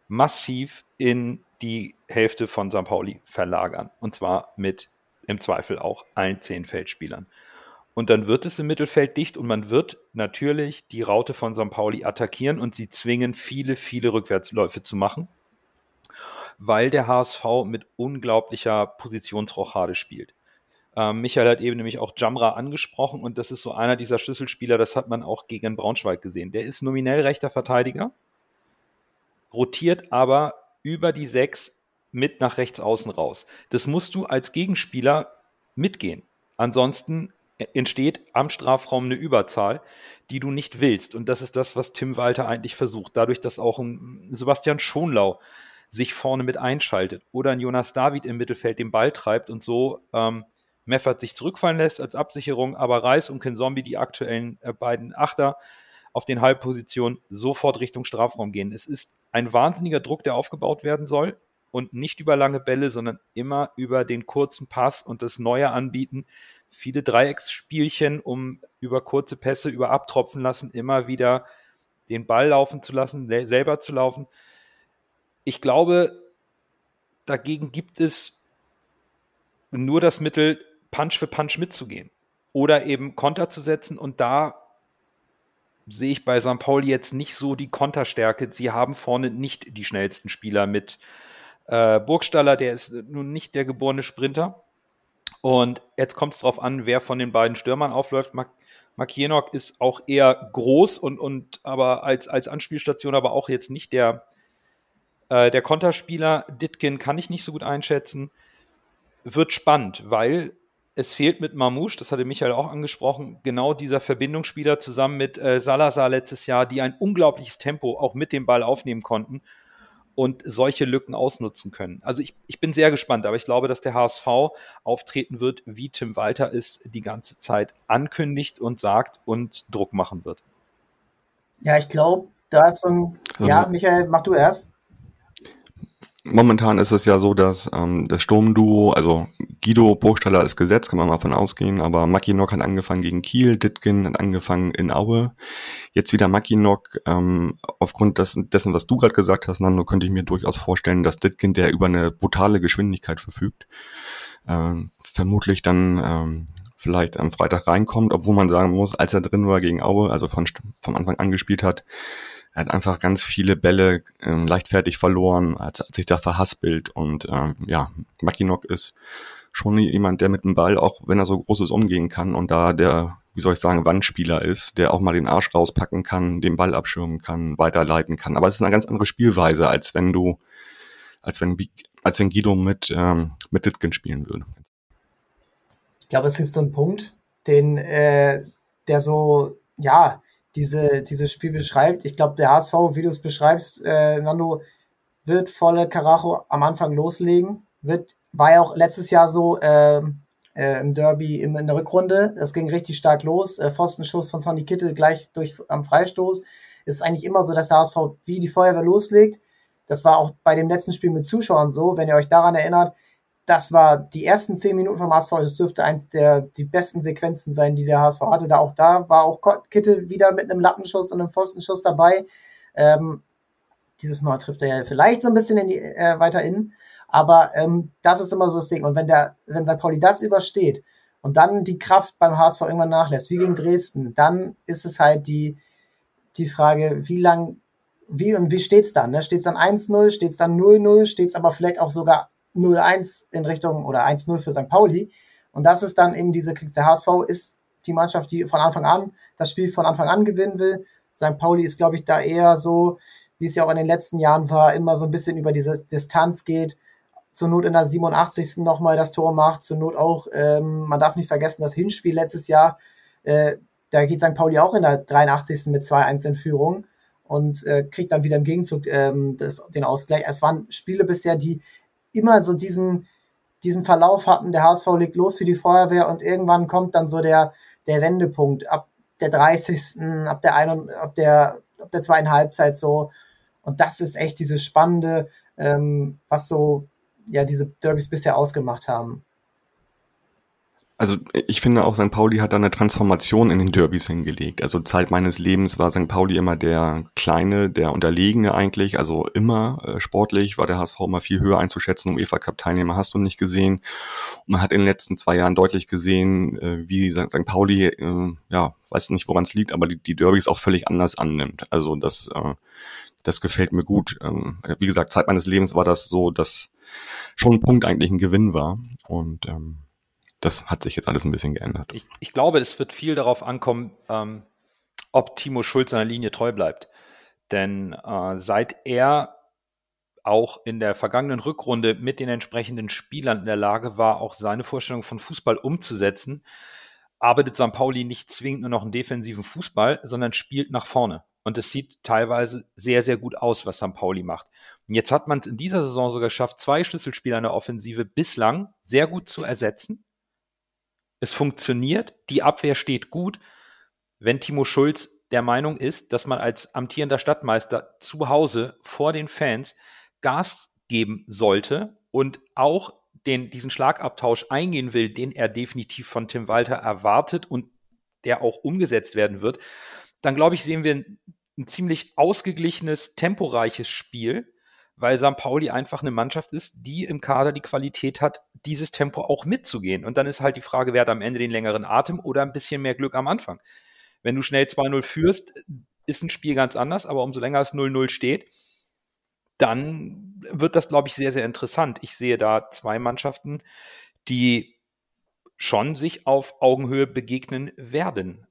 massiv in die Hälfte von Sankt Pauli verlagern. Und zwar mit im Zweifel auch allen zehn Feldspielern. Und dann wird es im Mittelfeld dicht und man wird natürlich die Raute von Sankt Pauli attackieren und sie zwingen, viele, viele Rückwärtsläufe zu machen, weil der H S V mit unglaublicher Positionsrochade spielt. Ähm, Michael hat eben nämlich auch Jamra angesprochen und das ist so einer dieser Schlüsselspieler, das hat man auch gegen Braunschweig gesehen. Der ist nominell rechter Verteidiger, rotiert aber über die Sechs mit nach rechts außen raus. Das musst du als Gegenspieler mitgehen. Ansonsten entsteht am Strafraum eine Überzahl, die du nicht willst. Und das ist das, was Tim Walter eigentlich versucht. Dadurch, dass auch ein Sebastian Schonlau sich vorne mit einschaltet oder ein Jonas David im Mittelfeld den Ball treibt und so ähm, Meffert sich zurückfallen lässt als Absicherung, aber Reis und Kinzombie, die aktuellen äh, beiden Achter, auf den Halbpositionen sofort Richtung Strafraum gehen. Es ist ein wahnsinniger Druck, der aufgebaut werden soll und nicht über lange Bälle, sondern immer über den kurzen Pass und das neue Anbieten, viele Dreiecksspielchen, um über kurze Pässe, über abtropfen lassen, immer wieder den Ball laufen zu lassen, selber zu laufen. Ich glaube, dagegen gibt es nur das Mittel, Punch für Punch mitzugehen oder eben Konter zu setzen. Und da sehe ich bei Sankt Pauli jetzt nicht so die Konterstärke. Sie haben vorne nicht die schnellsten Spieler mit äh, Burgstaller, der ist nun nicht der geborene Sprinter. Und jetzt kommt es darauf an, wer von den beiden Stürmern aufläuft. Makjenok ist auch eher groß und, und aber als, als Anspielstation, aber auch jetzt nicht der, äh, der Konterspieler. Dittgen kann ich nicht so gut einschätzen. Wird spannend, weil es fehlt mit Mamouche, das hatte Michael auch angesprochen, genau dieser Verbindungsspieler zusammen mit äh, Salazar letztes Jahr, die ein unglaubliches Tempo auch mit dem Ball aufnehmen konnten und solche Lücken ausnutzen können. Also ich, ich bin sehr gespannt, aber ich glaube, dass der H S V auftreten wird, wie Tim Walter es die ganze Zeit ankündigt und sagt und Druck machen wird. Ja, ich glaube, da ist so ein... Ja, Michael, mach du erst. Momentan ist es ja so, dass ähm, das Sturmduo, also Guido Burgstaller ist gesetzt, kann man mal von ausgehen, aber Makjenok hat angefangen gegen Kiel, Dittgen hat angefangen in Aue, jetzt wieder Makjenok. Ähm, aufgrund dessen, dessen, was du gerade gesagt hast, Nando, könnte ich mir durchaus vorstellen, dass Dittgen, der über eine brutale Geschwindigkeit verfügt, ähm, vermutlich dann ähm, vielleicht am Freitag reinkommt, obwohl man sagen muss, als er drin war gegen Aue, also von, vom Anfang an gespielt hat, er hat einfach ganz viele Bälle ähm, leichtfertig verloren, hat, hat sich da verhaspelt und ähm, ja, Makjenok ist schon jemand, der mit dem Ball, auch wenn er so Großes umgehen kann und da der, wie soll ich sagen, Wandspieler ist, der auch mal den Arsch rauspacken kann, den Ball abschirmen kann, weiterleiten kann. Aber es ist eine ganz andere Spielweise, als wenn du, als wenn, als wenn Guido mit, ähm, mit Dittgen spielen würde. Ich glaube, es gibt so einen Punkt, den, äh, der so, ja, diese, dieses Spiel beschreibt. Ich glaube, der H S V, wie du es beschreibst, äh, Nando, wird volle Karacho am Anfang loslegen. Wird, war ja auch letztes Jahr so äh, äh, im Derby im, in der Rückrunde. Das ging richtig stark los. Äh, Pfostenschuss von Sonny Kittel gleich durch am Freistoß. Ist eigentlich immer so, dass der H S V wie die Feuerwehr loslegt. Das war auch bei dem letzten Spiel mit Zuschauern so. Wenn ihr euch daran erinnert, das war die ersten zehn Minuten vom H S V. Das dürfte eins der die besten Sequenzen sein, die der H S V hatte. Da auch da war auch Kittel wieder mit einem Lattenschuss und einem Pfostenschuss dabei. Ähm, dieses Mal trifft er ja vielleicht so ein bisschen in die, äh, weiter innen. Aber ähm, das ist immer so das Ding. Und wenn der, wenn Sankt Pauli das übersteht und dann die Kraft beim H S V irgendwann nachlässt, wie gegen Dresden, dann ist es halt die, die Frage, wie lang, wie und wie steht's dann? Ne? Steht's dann eins null, steht's dann null null, steht's aber vielleicht auch sogar null eins in Richtung oder eins null für Sankt Pauli. Und das ist dann eben diese Kriegs der H S V ist die Mannschaft, die von Anfang an das Spiel von Anfang an gewinnen will. Sankt Pauli ist, glaube ich, da eher so, wie es ja auch in den letzten Jahren war, immer so ein bisschen über diese Distanz geht. Zur Not in der siebenundachtzigsten nochmal das Tor macht. Zur Not auch, ähm, man darf nicht vergessen, das Hinspiel letztes Jahr, äh, da geht Sankt Pauli auch in der dreiundachtzigsten mit zwei eins in Führung und äh, kriegt dann wieder im Gegenzug ähm, das, den Ausgleich. Es waren Spiele bisher, die immer so diesen, diesen Verlauf hatten, der H S V legt los wie die Feuerwehr und irgendwann kommt dann so der, der Wendepunkt ab der dreißigsten, ab der, ein, ab, der, ab der zweiten Halbzeit so. Und das ist echt dieses Spannende, ähm, was so ja diese Derbys bisher ausgemacht haben. Also ich finde auch, Sankt Pauli hat da eine Transformation in den Derbys hingelegt. Also Zeit meines Lebens war Sankt Pauli immer der Kleine, der Unterlegene eigentlich. Also immer äh, sportlich war der H S V immer viel höher einzuschätzen. UEFA-Cup-Teilnehmer hast du nicht gesehen. Und man hat in den letzten zwei Jahren deutlich gesehen, äh, wie Sankt Pauli, äh, ja, weiß nicht, woran es liegt, aber die, die Derbys auch völlig anders annimmt. Also das, äh, das gefällt mir gut. Ähm, wie gesagt, Zeit meines Lebens war das so, dass schon ein Punkt eigentlich ein Gewinn war. Und ähm, das hat sich jetzt alles ein bisschen geändert. Ich, ich glaube, es wird viel darauf ankommen, ähm, ob Timo Schulz seiner Linie treu bleibt. Denn äh, seit er auch in der vergangenen Rückrunde mit den entsprechenden Spielern in der Lage war, auch seine Vorstellung von Fußball umzusetzen, arbeitet Sankt Pauli nicht zwingend nur noch einen defensiven Fußball, sondern spielt nach vorne. Und es sieht teilweise sehr, sehr gut aus, was Sankt Pauli macht. Und jetzt hat man es in dieser Saison sogar geschafft, zwei Schlüsselspieler in der Offensive bislang sehr gut zu ersetzen. Es funktioniert, die Abwehr steht gut, wenn Timo Schulz der Meinung ist, dass man als amtierender Stadtmeister zu Hause vor den Fans Gas geben sollte und auch den, diesen Schlagabtausch eingehen will, den er definitiv von Tim Walter erwartet und der auch umgesetzt werden wird, dann glaube ich, sehen wir ein, ein ziemlich ausgeglichenes, temporeiches Spiel, weil Sankt Pauli einfach eine Mannschaft ist, die im Kader die Qualität hat, dieses Tempo auch mitzugehen. Und dann ist halt die Frage, wer hat am Ende den längeren Atem oder ein bisschen mehr Glück am Anfang. Wenn du schnell zwei null führst, ist ein Spiel ganz anders, aber umso länger es null null steht, dann wird das, glaube ich, sehr, sehr interessant. Ich sehe da zwei Mannschaften, die schon sich auf Augenhöhe begegnen werden,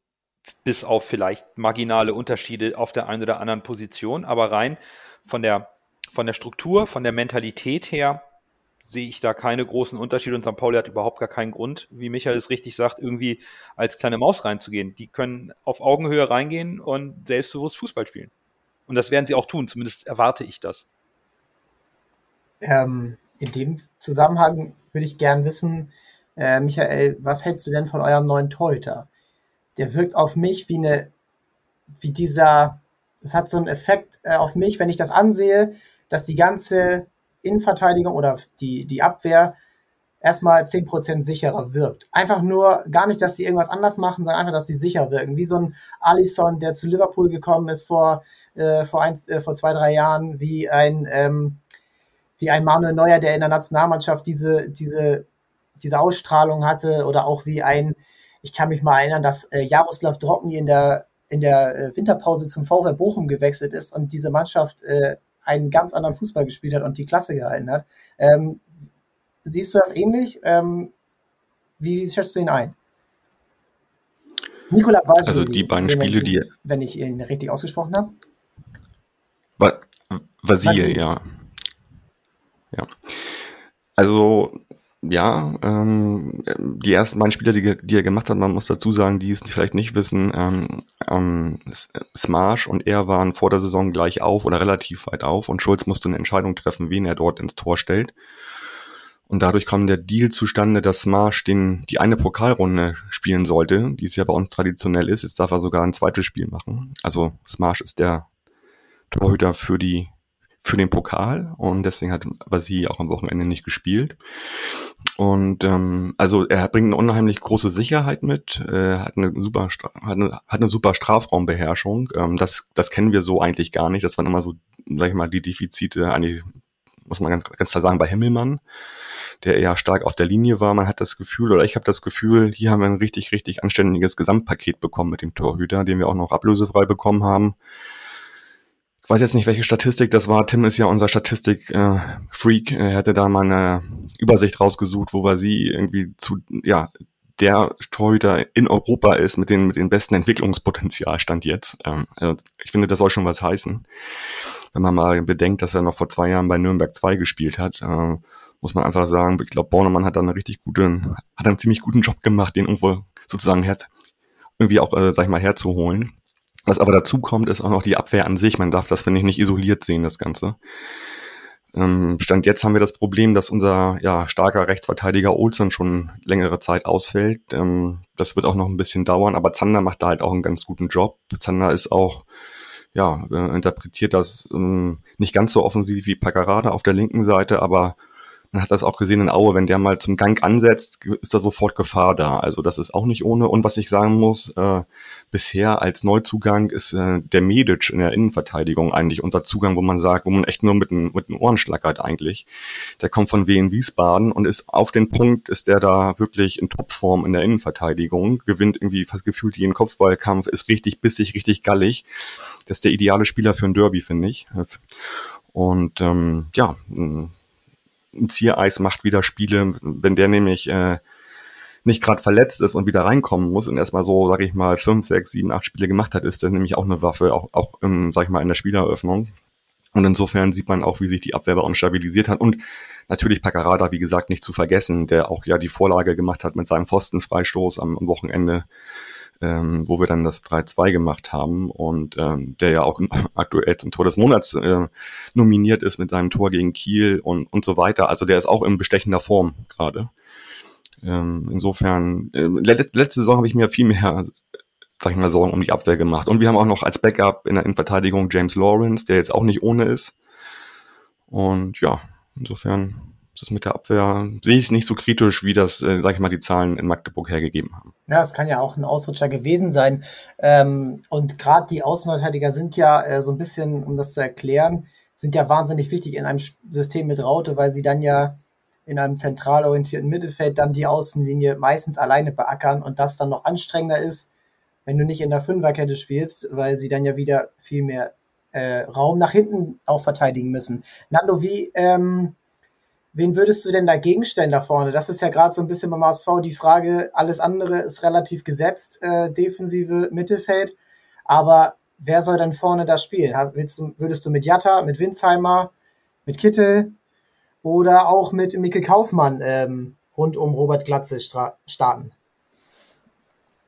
bis auf vielleicht marginale Unterschiede auf der einen oder anderen Position, aber rein von der Von der Struktur, von der Mentalität her sehe ich da keine großen Unterschiede und Sankt Pauli hat überhaupt gar keinen Grund, wie Michael es richtig sagt, irgendwie als kleine Maus reinzugehen. Die können auf Augenhöhe reingehen und selbstbewusst Fußball spielen. Und das werden sie auch tun, zumindest erwarte ich das. Ähm, in dem Zusammenhang würde ich gern wissen, äh, Michael, was hältst du denn von eurem neuen Torhüter? Der wirkt auf mich wie eine, wie dieser, es hat so einen Effekt äh, auf mich, wenn ich das ansehe, dass die ganze Innenverteidigung oder die, die Abwehr erstmal zehn Prozent sicherer wirkt. Einfach nur, gar nicht, dass sie irgendwas anders machen, sondern einfach, dass sie sicher wirken. Wie so ein Alisson, der zu Liverpool gekommen ist vor, äh, vor, ein, äh, vor zwei, drei Jahren, wie ein, ähm, wie ein Manuel Neuer, der in der Nationalmannschaft diese, diese, diese Ausstrahlung hatte, oder auch wie ein, ich kann mich mal erinnern, dass äh, Jaroslav Drobny in der, in der äh, Winterpause zum VfL Bochum gewechselt ist und diese Mannschaft äh, einen ganz anderen Fußball gespielt hat und die Klasse gehalten hat. Ähm, Siehst du das ähnlich? Ähm, wie schätzt du ihn ein? Nikola Walsche, also die beiden den, Spiele, die... Wenn ich ihn richtig ausgesprochen habe. Wa- Vasile, ja. ja. Also, ja, ähm, die ersten beiden Spiele, die, die er gemacht hat, man muss dazu sagen, die es vielleicht nicht wissen, ähm, ähm, Smarsch und er waren vor der Saison gleich auf oder relativ weit auf, und Schulz musste eine Entscheidung treffen, wen er dort ins Tor stellt. Und dadurch kam der Deal zustande, dass Smarsch den, die eine Pokalrunde spielen sollte, die es ja bei uns traditionell ist. Jetzt darf er sogar ein zweites Spiel machen. Also Smarsch ist der Torhüter für die, für den Pokal, und deswegen hat Vasile auch am Wochenende nicht gespielt. Und ähm, also er bringt eine unheimlich große Sicherheit mit, äh, hat eine super hat eine, hat eine super Strafraumbeherrschung. Ähm, das das kennen wir so eigentlich gar nicht. Das waren immer so, sag ich mal, die Defizite eigentlich. Muss man ganz, ganz klar sagen, bei Himmelmann, der eher stark auf der Linie war. Man hat das Gefühl, oder ich habe das Gefühl, hier haben wir ein richtig, richtig anständiges Gesamtpaket bekommen mit dem Torhüter, den wir auch noch ablösefrei bekommen haben. Ich weiß jetzt nicht, welche Statistik das war. Tim ist ja unser Statistik-Freak. Er hatte da mal eine Übersicht rausgesucht, wo wir sie irgendwie zu, ja, der Torhüter in Europa ist mit den mit den besten Entwicklungspotenzial stand jetzt. Ähm, also ich finde, das soll schon was heißen. Wenn man mal bedenkt, dass er noch vor zwei Jahren bei Nürnberg zwei gespielt hat, äh, muss man einfach sagen, ich glaube, Bornemann hat da eine richtig gute, hat einen ziemlich guten Job gemacht, den irgendwo sozusagen her, irgendwie auch, äh, sag ich mal, herzuholen. Was aber dazu kommt, ist auch noch die Abwehr an sich. Man darf das, finde ich, nicht isoliert sehen, das Ganze. Stand jetzt haben wir das Problem, dass unser ja starker Rechtsverteidiger Olsen schon längere Zeit ausfällt. Das wird auch noch ein bisschen dauern, aber Zander macht da halt auch einen ganz guten Job. Zander ist auch, ja, interpretiert das nicht ganz so offensiv wie Paqarada auf der linken Seite, aber man hat das auch gesehen in Aue, wenn der mal zum Gang ansetzt, ist da sofort Gefahr da. Also das ist auch nicht ohne. Und was ich sagen muss, äh, bisher als Neuzugang ist äh, der Medic in der Innenverteidigung eigentlich unser Zugang, wo man sagt, wo man echt nur mit den mit den Ohren schlackert eigentlich. Der kommt von W S Wiesbaden und ist auf den Punkt, ist der da wirklich in Topform in der Innenverteidigung, gewinnt irgendwie fast gefühlt jeden Kopfballkampf, ist richtig bissig, richtig gallig. Das ist der ideale Spieler für ein Derby, finde ich. Und ähm, ja, ein Ziereis macht wieder Spiele, wenn der nämlich äh, nicht gerade verletzt ist und wieder reinkommen muss und erstmal so, sag ich mal, fünf, sechs, sieben, acht Spiele gemacht hat, ist das nämlich auch eine Waffe, auch, auch im, sag ich mal, in der Spieleröffnung. Und insofern sieht man auch, wie sich die Abwehr bei uns stabilisiert hat. Und natürlich Paqarada, wie gesagt, nicht zu vergessen, der auch ja die Vorlage gemacht hat mit seinem Pfostenfreistoß am, am Wochenende, ähm, wo wir dann das drei zwei gemacht haben, und ähm, der ja auch aktuell zum Tor des Monats äh, nominiert ist mit seinem Tor gegen Kiel und, und so weiter. Also der ist auch in bestechender Form gerade. Ähm, insofern, äh, letzte, letzte Saison habe ich mir viel mehr, sag ich mal, Sorgen um die Abwehr gemacht. Und wir haben auch noch als Backup in der Innenverteidigung James Lawrence, der jetzt auch nicht ohne ist. Und ja, insofern ist es mit der Abwehr, sehe ich es nicht so kritisch, wie das, äh, sag ich mal, die Zahlen in Magdeburg hergegeben haben. Ja, es kann ja auch ein Ausrutscher gewesen sein. Ähm, und gerade die Außenverteidiger sind ja äh, so ein bisschen, um das zu erklären, sind ja wahnsinnig wichtig in einem System mit Raute, weil sie dann ja in einem zentral orientierten Mittelfeld dann die Außenlinie meistens alleine beackern und das dann noch anstrengender ist, wenn du nicht in der Fünferkette spielst, weil sie dann ja wieder viel mehr äh, Raum nach hinten auch verteidigen müssen. Nando, wie, ähm, wen würdest du denn dagegen stellen da vorne? Das ist ja gerade so ein bisschen beim H S V die Frage, alles andere ist relativ gesetzt, äh, defensive Mittelfeld, aber wer soll denn vorne da spielen? Willst du, würdest du mit Jatta, mit Winsheimer, mit Kittel oder auch mit Mikkel Kaufmann ähm, rund um Robert Glatzel stra- starten?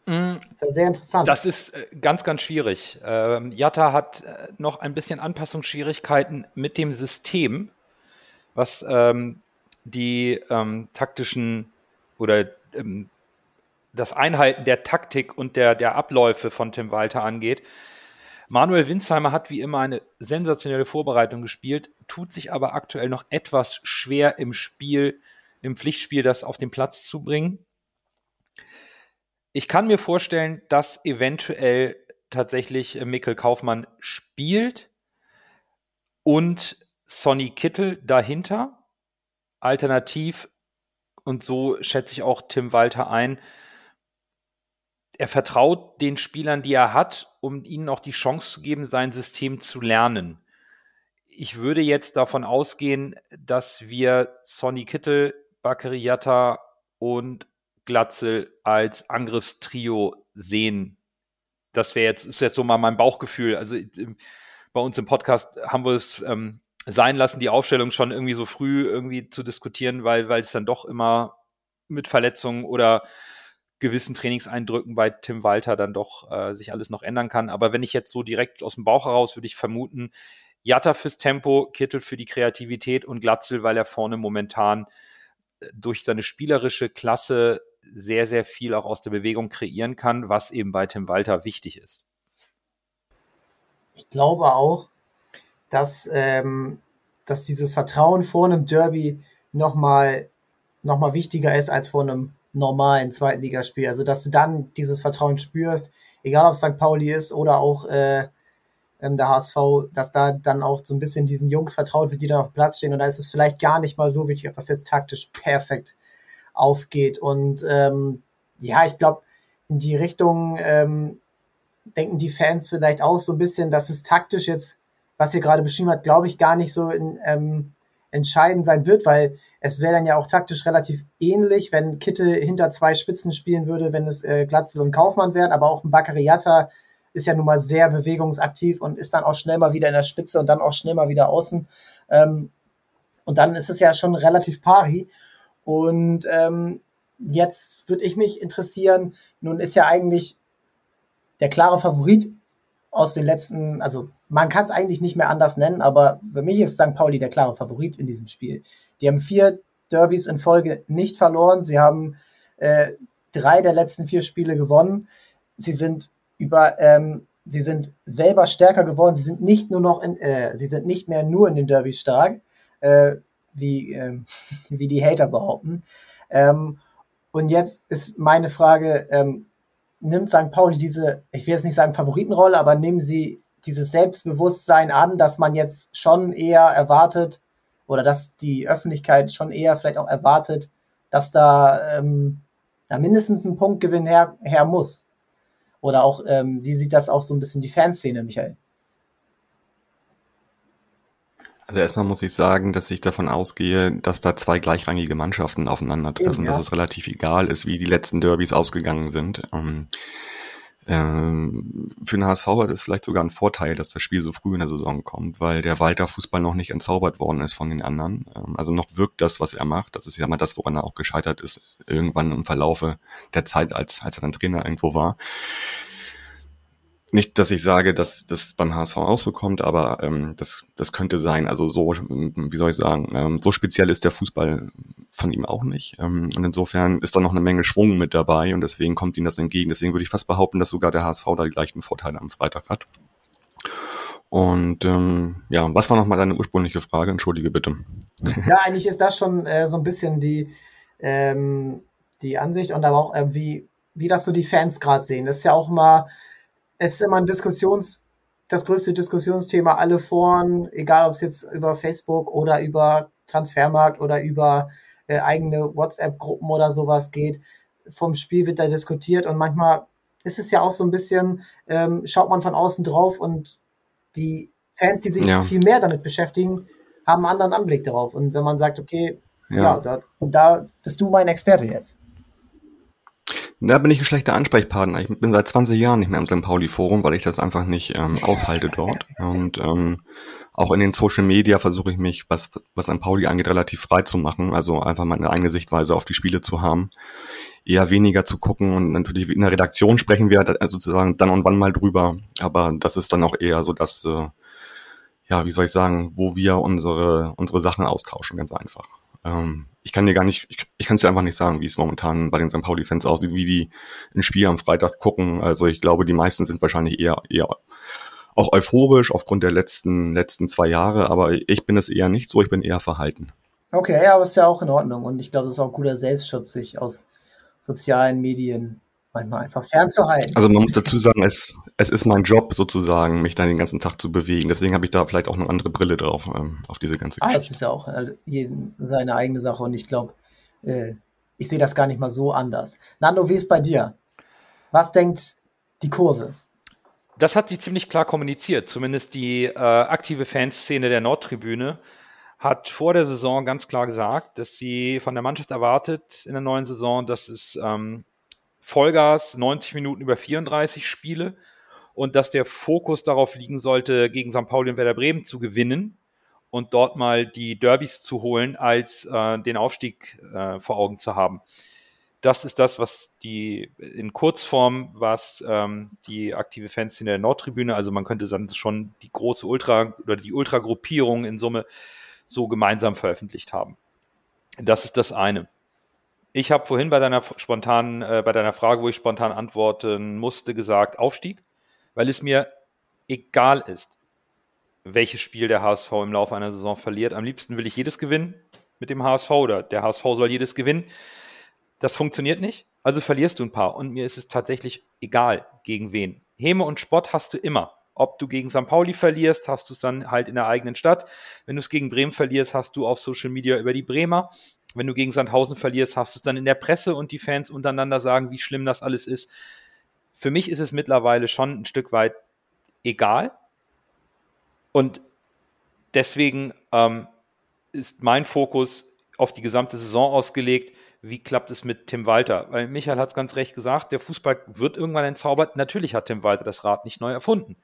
Das ist ja sehr interessant. Das ist ganz, ganz schwierig. Ähm, Jatta hat noch ein bisschen Anpassungsschwierigkeiten mit dem System, was ähm, die ähm, taktischen oder ähm, das Einhalten der Taktik und der, der Abläufe von Tim Walter angeht. Manuel Winsheimer hat wie immer eine sensationelle Vorbereitung gespielt, tut sich aber aktuell noch etwas schwer im Spiel, im Pflichtspiel, das auf den Platz zu bringen. Ich kann mir vorstellen, dass eventuell tatsächlich Mikkel Kaufmann spielt und Sonny Kittel dahinter. Alternativ, und so schätze ich auch Tim Walter ein, er vertraut den Spielern, die er hat, um ihnen auch die Chance zu geben, sein System zu lernen. Ich würde jetzt davon ausgehen, dass wir Sonny Kittel, Bakari Jatta und Glatzel als Angriffstrio sehen. Das wäre jetzt, ist jetzt so mal mein Bauchgefühl. Also bei uns im Podcast haben wir es ähm, sein lassen, die Aufstellung schon irgendwie so früh irgendwie zu diskutieren, weil, weil es dann doch immer mit Verletzungen oder gewissen Trainingseindrücken bei Tim Walter dann doch äh, sich alles noch ändern kann. Aber wenn ich jetzt so direkt aus dem Bauch heraus, würde ich vermuten, Jatta fürs Tempo, Kittel für die Kreativität und Glatzel, weil er vorne momentan durch seine spielerische Klasse sehr, sehr viel auch aus der Bewegung kreieren kann, was eben bei Tim Walter wichtig ist. Ich glaube auch, dass, ähm, dass dieses Vertrauen vor einem Derby nochmal noch mal wichtiger ist als vor einem normalen Zweitligaspiel. Also, dass du dann dieses Vertrauen spürst, egal ob es Sankt Pauli ist oder auch äh, der H S V, dass da dann auch so ein bisschen diesen Jungs vertraut wird, die dann auf dem Platz stehen. Und da ist es vielleicht gar nicht mal so wichtig, ob das jetzt taktisch perfekt aufgeht. Und ähm, ja, ich glaube, in die Richtung ähm, denken die Fans vielleicht auch so ein bisschen, dass es taktisch jetzt, was ihr gerade beschrieben habt, glaube ich, gar nicht so in, ähm, entscheidend sein wird, weil es wäre dann ja auch taktisch relativ ähnlich, wenn Kittel hinter zwei Spitzen spielen würde, wenn es äh, Glatzel und Kaufmann wären, aber auch ein Bakari Jatta ist ja nun mal sehr bewegungsaktiv und ist dann auch schnell mal wieder in der Spitze und dann auch schnell mal wieder außen. Ähm, und dann ist es ja schon relativ pari. Und ähm, jetzt würde ich mich interessieren, nun ist ja eigentlich der klare Favorit aus den letzten, also man kann es eigentlich nicht mehr anders nennen, aber für mich ist Sankt Pauli der klare Favorit in diesem Spiel. Die haben vier Derbys in Folge nicht verloren. Sie haben äh, drei der letzten vier Spiele gewonnen. Sie sind über, ähm, sie sind selber stärker geworden. Sie sind nicht nur noch in, äh, sie sind nicht mehr nur in den Derby stark, äh, wie, äh, wie die Hater behaupten. Ähm, und jetzt ist meine Frage, ähm, nimmt Sankt Pauli diese, ich will jetzt nicht sagen Favoritenrolle, aber nehmen sie dieses Selbstbewusstsein an, dass man jetzt schon eher erwartet oder dass die Öffentlichkeit schon eher vielleicht auch erwartet, dass da, ähm, da mindestens ein Punktgewinn her, her muss? Oder auch, ähm, wie sieht das auch so ein bisschen die Fanszene, Michael? Also erstmal muss ich sagen, dass ich davon ausgehe, dass da zwei gleichrangige Mannschaften aufeinandertreffen, ja. Dass es relativ egal ist, wie die letzten Derbys ausgegangen sind. Ähm, Ähm, für den H S V hat es vielleicht sogar einen Vorteil, dass das Spiel so früh in der Saison kommt, weil der Walter-Fußball noch nicht entzaubert worden ist von den anderen. Ähm, also noch wirkt das, was er macht. Das ist ja mal das, woran er auch gescheitert ist, irgendwann im Verlaufe der Zeit, als, als er dann Trainer irgendwo war. Nicht, dass ich sage, dass das beim H S V auch so kommt, aber ähm, das, das könnte sein. Also so, wie soll ich sagen, ähm, so speziell ist der Fußball von ihm auch nicht. Ähm, und insofern ist da noch eine Menge Schwung mit dabei und deswegen kommt ihm das entgegen. Deswegen würde ich fast behaupten, dass sogar der H S V da die gleichen Vorteile am Freitag hat. Und ähm, ja, was war nochmal deine ursprüngliche Frage? Entschuldige bitte. Ja, eigentlich ist das schon äh, so ein bisschen die, ähm, die Ansicht und aber auch, äh, wie, wie das so die Fans gerade sehen. Das ist ja auch mal... Es ist immer ein Diskussions, das größte Diskussionsthema, alle Foren, egal ob es jetzt über Facebook oder über Transfermarkt oder über äh, eigene WhatsApp-Gruppen oder sowas geht. Vom Spiel wird da diskutiert und manchmal ist es ja auch so ein bisschen, ähm, schaut man von außen drauf und die Fans, die sich ja. viel mehr damit beschäftigen, haben einen anderen Anblick darauf. Und wenn man sagt, okay, ja, ja da, da bist du mein Experte jetzt. Da bin ich ein schlechter Ansprechpartner. Ich bin seit zwanzig Jahren nicht mehr im Sankt Pauli-Forum, weil ich das einfach nicht ähm, aushalte dort. Und ähm, auch in den Social Media versuche ich mich, was was Sankt Pauli angeht, relativ frei zu machen. Also einfach meine eigene Sichtweise auf die Spiele zu haben, eher weniger zu gucken. Und natürlich in der Redaktion sprechen wir sozusagen dann und wann mal drüber. Aber das ist dann auch eher so, dass, äh, ja, wie soll ich sagen, wo wir unsere unsere Sachen austauschen, ganz einfach. Ich kann dir gar nicht, ich, ich kann es dir einfach nicht sagen, wie es momentan bei den Sankt Pauli-Fans aussieht, wie die ein Spiel am Freitag gucken. Also ich glaube, die meisten sind wahrscheinlich eher, eher auch euphorisch aufgrund der letzten, letzten zwei Jahre, aber ich bin es eher nicht so, ich bin eher verhalten. Okay, ja, aber ist ja auch in Ordnung und ich glaube, das ist auch guter Selbstschutz, sich aus sozialen Medien manchmal einfach fernzuhalten. Also man muss dazu sagen, es, es ist mein Job sozusagen, mich dann den ganzen Tag zu bewegen, deswegen habe ich da vielleicht auch eine andere Brille drauf, ähm, auf diese ganze Geschichte. Ah, das ist ja auch jeden seine eigene Sache und ich glaube, äh, ich sehe das gar nicht mal so anders. Nando, wie ist bei dir? Was denkt die Kurve? Das hat sie ziemlich klar kommuniziert. Zumindest die äh, aktive Fanszene der Nordtribüne hat vor der Saison ganz klar gesagt, dass sie von der Mannschaft erwartet in der neuen Saison, dass es ähm, Vollgas neunzig Minuten über vierunddreißig Spiele und dass der Fokus darauf liegen sollte, gegen Sankt Pauli und Werder Bremen zu gewinnen und dort mal die Derbys zu holen, als äh, den Aufstieg äh, vor Augen zu haben. Das ist das, was die, in Kurzform, was ähm, die aktive Fans in der Nordtribüne, also man könnte dann schon die große Ultra- oder die Ultra-Gruppierung in Summe so gemeinsam veröffentlicht haben. Das ist das eine. Ich habe vorhin bei deiner spontanen, äh, bei deiner Frage, wo ich spontan antworten musste, gesagt Aufstieg, weil es mir egal ist, welches Spiel der H S V im Laufe einer Saison verliert. Am liebsten will ich jedes gewinnen mit dem H S V oder der H S V soll jedes gewinnen. Das funktioniert nicht, also verlierst du ein paar. Und mir ist es tatsächlich egal, gegen wen. Häme und Spott hast du immer. Ob du gegen Sankt Pauli verlierst, hast du es dann halt in der eigenen Stadt. Wenn du es gegen Bremen verlierst, hast du auf Social Media über die Bremer. Wenn du gegen Sandhausen verlierst, hast du es dann in der Presse und die Fans untereinander sagen, wie schlimm das alles ist. Für mich ist es mittlerweile schon ein Stück weit egal. Und deswegen ähm, ist mein Fokus auf die gesamte Saison ausgelegt. Wie klappt es mit Tim Walter? Weil Michael hat es ganz recht gesagt, der Fußball wird irgendwann entzaubert. Natürlich hat Tim Walter das Rad nicht neu erfunden.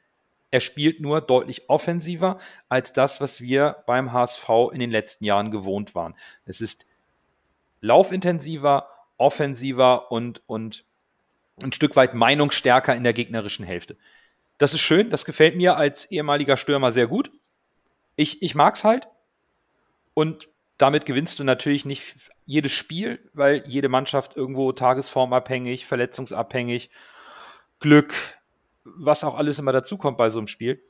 Er spielt nur deutlich offensiver als das, was wir beim H S V in den letzten Jahren gewohnt waren. Es ist laufintensiver, offensiver und, und ein Stück weit meinungsstärker in der gegnerischen Hälfte. Das ist schön, das gefällt mir als ehemaliger Stürmer sehr gut. Ich, ich mag es halt und damit gewinnst du natürlich nicht jedes Spiel, weil jede Mannschaft irgendwo tagesformabhängig, verletzungsabhängig, Glück, was auch alles immer dazukommt bei so einem Spiel.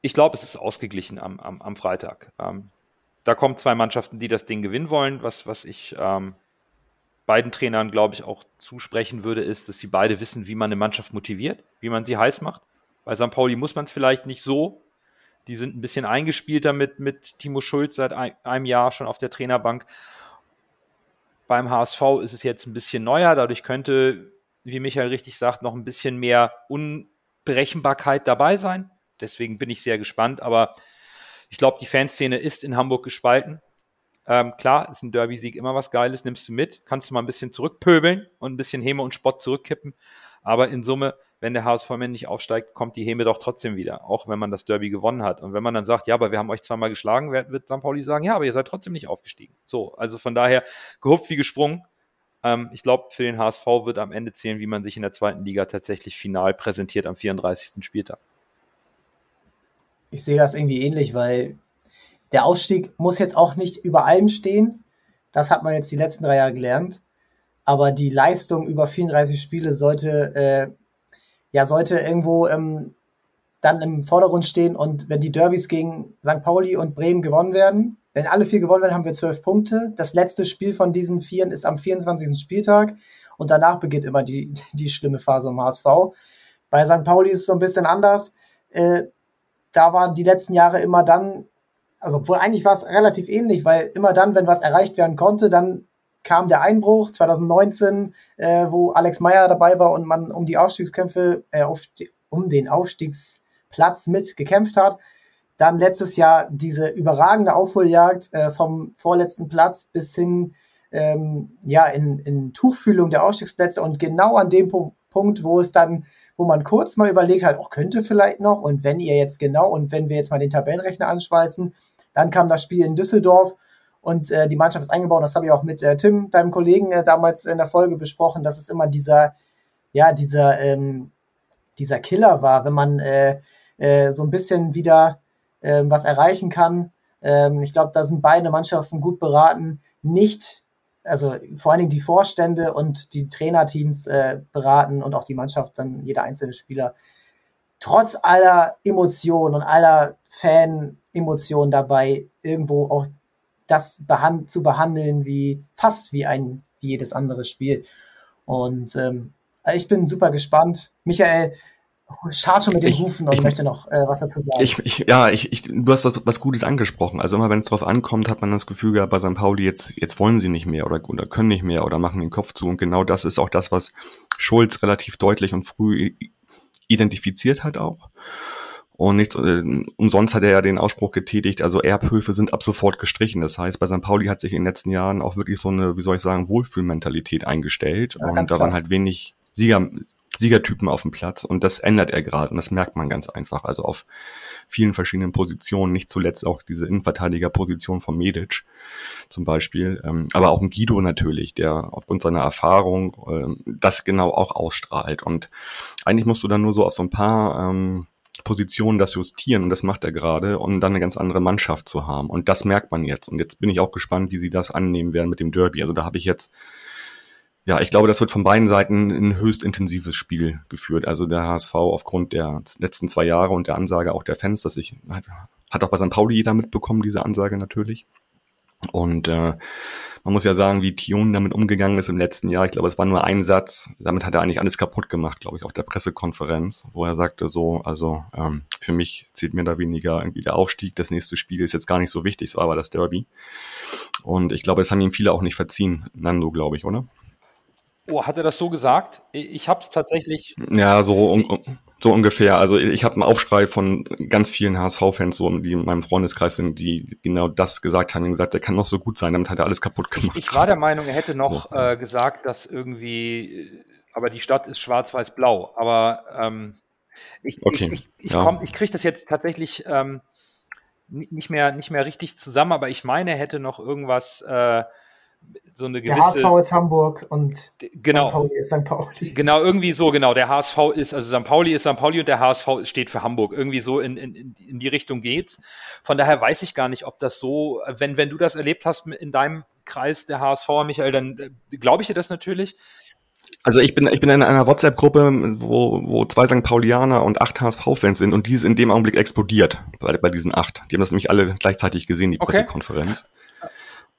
Ich glaube, es ist ausgeglichen am, am, am Freitag. Ähm, da kommen zwei Mannschaften, die das Ding gewinnen wollen. Was, was ich ähm, beiden Trainern, glaube ich, auch zusprechen würde, ist, dass sie beide wissen, wie man eine Mannschaft motiviert, wie man sie heiß macht. Bei Sankt Pauli muss man es vielleicht nicht so. Die sind ein bisschen eingespielter mit, mit Timo Schulz seit einem Jahr schon auf der Trainerbank. Beim H S V ist es jetzt ein bisschen neuer. Dadurch könnte, wie Michael richtig sagt, noch ein bisschen mehr Unberechenbarkeit dabei sein. Deswegen bin ich sehr gespannt. Aber ich glaube, die Fanszene ist in Hamburg gespalten. Ähm, klar, ist ein Derby-Sieg immer was Geiles. Nimmst du mit, kannst du mal ein bisschen zurückpöbeln und ein bisschen Häme und Spott zurückkippen. Aber in Summe, wenn der H S V nicht aufsteigt, kommt die Häme doch trotzdem wieder, auch wenn man das Derby gewonnen hat. Und wenn man dann sagt, ja, aber wir haben euch zweimal geschlagen, wird Sankt Pauli sagen, ja, aber ihr seid trotzdem nicht aufgestiegen. So, also von daher, gehupft wie gesprungen. Ähm, ich glaube, für den H S V wird am Ende zählen, wie man sich in der zweiten Liga tatsächlich final präsentiert am vierunddreißigsten Spieltag. Ich sehe das irgendwie ähnlich, weil der Aufstieg muss jetzt auch nicht über allem stehen. Das hat man jetzt die letzten drei Jahre gelernt. Aber die Leistung über vierunddreißig Spiele sollte äh, ja sollte irgendwo ähm, dann im Vordergrund stehen. Und wenn die Derbys gegen Sankt Pauli und Bremen gewonnen werden, wenn alle vier gewonnen werden, haben wir zwölf Punkte. Das letzte Spiel von diesen Vieren ist am vierundzwanzigsten Spieltag. Und danach beginnt immer die, die schlimme Phase im H S V. Bei Sankt Pauli ist es so ein bisschen anders. Äh, da waren die letzten Jahre immer dann, also obwohl eigentlich war es relativ ähnlich, weil immer dann, wenn was erreicht werden konnte, dann kam der Einbruch zwanzig neunzehn, äh, wo Alex Meyer dabei war und man um die Aufstiegskämpfe, äh, auf die, um den Aufstiegsplatz mit gekämpft hat. Dann letztes Jahr diese überragende Aufholjagd äh, vom vorletzten Platz bis hin ähm, ja, in, in Tuchfühlung der Aufstiegsplätze und genau an dem P- Punkt, wo es dann, wo man kurz mal überlegt hat, oh, könnte vielleicht noch und wenn ihr jetzt genau und wenn wir jetzt mal den Tabellenrechner anschweißen, dann kam das Spiel in Düsseldorf. Und äh, die Mannschaft ist eingebaut, das habe ich auch mit äh, Tim, deinem Kollegen, äh, damals in der Folge besprochen, dass es immer dieser, ja, dieser, ähm, dieser Killer war, wenn man äh, äh, so ein bisschen wieder äh, was erreichen kann. Ähm, ich glaube, da sind beide Mannschaften gut beraten, nicht, also vor allen Dingen die Vorstände und die Trainerteams äh, beraten und auch die Mannschaft, dann jeder einzelne Spieler, trotz aller Emotionen und aller Fan-Emotionen dabei irgendwo auch das behand- zu behandeln, wie fast wie ein wie jedes andere Spiel. Und ähm, ich bin super gespannt. Michael, schad schon mit den Hufen, und ich, ich möchte noch äh, was dazu sagen. Ich, ich, ja, ich, ich, du hast was, was Gutes angesprochen. Also immer, wenn es drauf ankommt, hat man das Gefühl gehabt, bei Sankt Pauli, jetzt, jetzt wollen sie nicht mehr oder, oder können nicht mehr oder machen den Kopf zu. Und genau das ist auch das, was Schulz relativ deutlich und früh identifiziert hat auch. Und nichts äh, umsonst hat er ja den Ausspruch getätigt, also Erbhöfe sind ab sofort gestrichen. Das heißt, bei Sankt Pauli hat sich in den letzten Jahren auch wirklich so eine, wie soll ich sagen, Wohlfühlmentalität eingestellt. Ja, und da waren halt wenig Sieger... Siegertypen auf dem Platz, und das ändert er gerade, und das merkt man ganz einfach, also auf vielen verschiedenen Positionen, nicht zuletzt auch diese Innenverteidigerposition von Medic zum Beispiel, aber auch ein Guido natürlich, der aufgrund seiner Erfahrung das genau auch ausstrahlt, und eigentlich musst du dann nur so auf so ein paar Positionen das justieren, und das macht er gerade, um dann eine ganz andere Mannschaft zu haben, und das merkt man jetzt, und jetzt bin ich auch gespannt, wie sie das annehmen werden mit dem Derby, also da habe ich jetzt Ja, ich glaube, das wird von beiden Seiten ein höchst intensives Spiel geführt. Also der H S V aufgrund der letzten zwei Jahre und der Ansage auch der Fans, dass ich, hat auch bei Sankt Pauli jeder mitbekommen, diese Ansage natürlich. Und äh, man muss ja sagen, wie Thion damit umgegangen ist im letzten Jahr. Ich glaube, es war nur ein Satz. Damit hat er eigentlich alles kaputt gemacht, glaube ich, auf der Pressekonferenz, wo er sagte so, also ähm, für mich zählt mir da weniger irgendwie der Aufstieg. Das nächste Spiel ist jetzt gar nicht so wichtig, es war aber das Derby. Und ich glaube, das haben ihm viele auch nicht verziehen. Nando, glaube ich, oder? Oh, hat er das so gesagt? Ich habe es tatsächlich... Ja, so, un- so ungefähr. Also ich habe einen Aufschrei von ganz vielen H S V-Fans, so, die in meinem Freundeskreis sind, die genau das gesagt haben. Die haben gesagt, der kann noch so gut sein, damit hat er alles kaputt gemacht. Ich war der Meinung, er hätte noch so. äh, gesagt, dass irgendwie... Aber die Stadt ist schwarz-weiß-blau. Aber ähm, ich, okay. ich, ich, ich, ja. ich kriege das jetzt tatsächlich ähm, nicht mehr, nicht mehr richtig zusammen. Aber ich meine, er hätte noch irgendwas... Äh, so eine gewisse, der H S V ist Hamburg und genau, Sankt Pauli ist Sankt Pauli. Genau, irgendwie so, genau. Der H S V ist, also Sankt Pauli ist Sankt Pauli und der H S V steht für Hamburg. Irgendwie so in, in, in die Richtung geht's. Von daher weiß ich gar nicht, ob das so, wenn, wenn du das erlebt hast in deinem Kreis der H S V'er, Michael, dann glaube ich dir das natürlich. Also ich bin ich bin in einer WhatsApp-Gruppe, wo wo zwei Sankt Paulianer und acht H S V-Fans sind, und die ist in dem Augenblick explodiert, bei, bei diesen acht. Die haben das nämlich alle gleichzeitig gesehen, die okay. Pressekonferenz.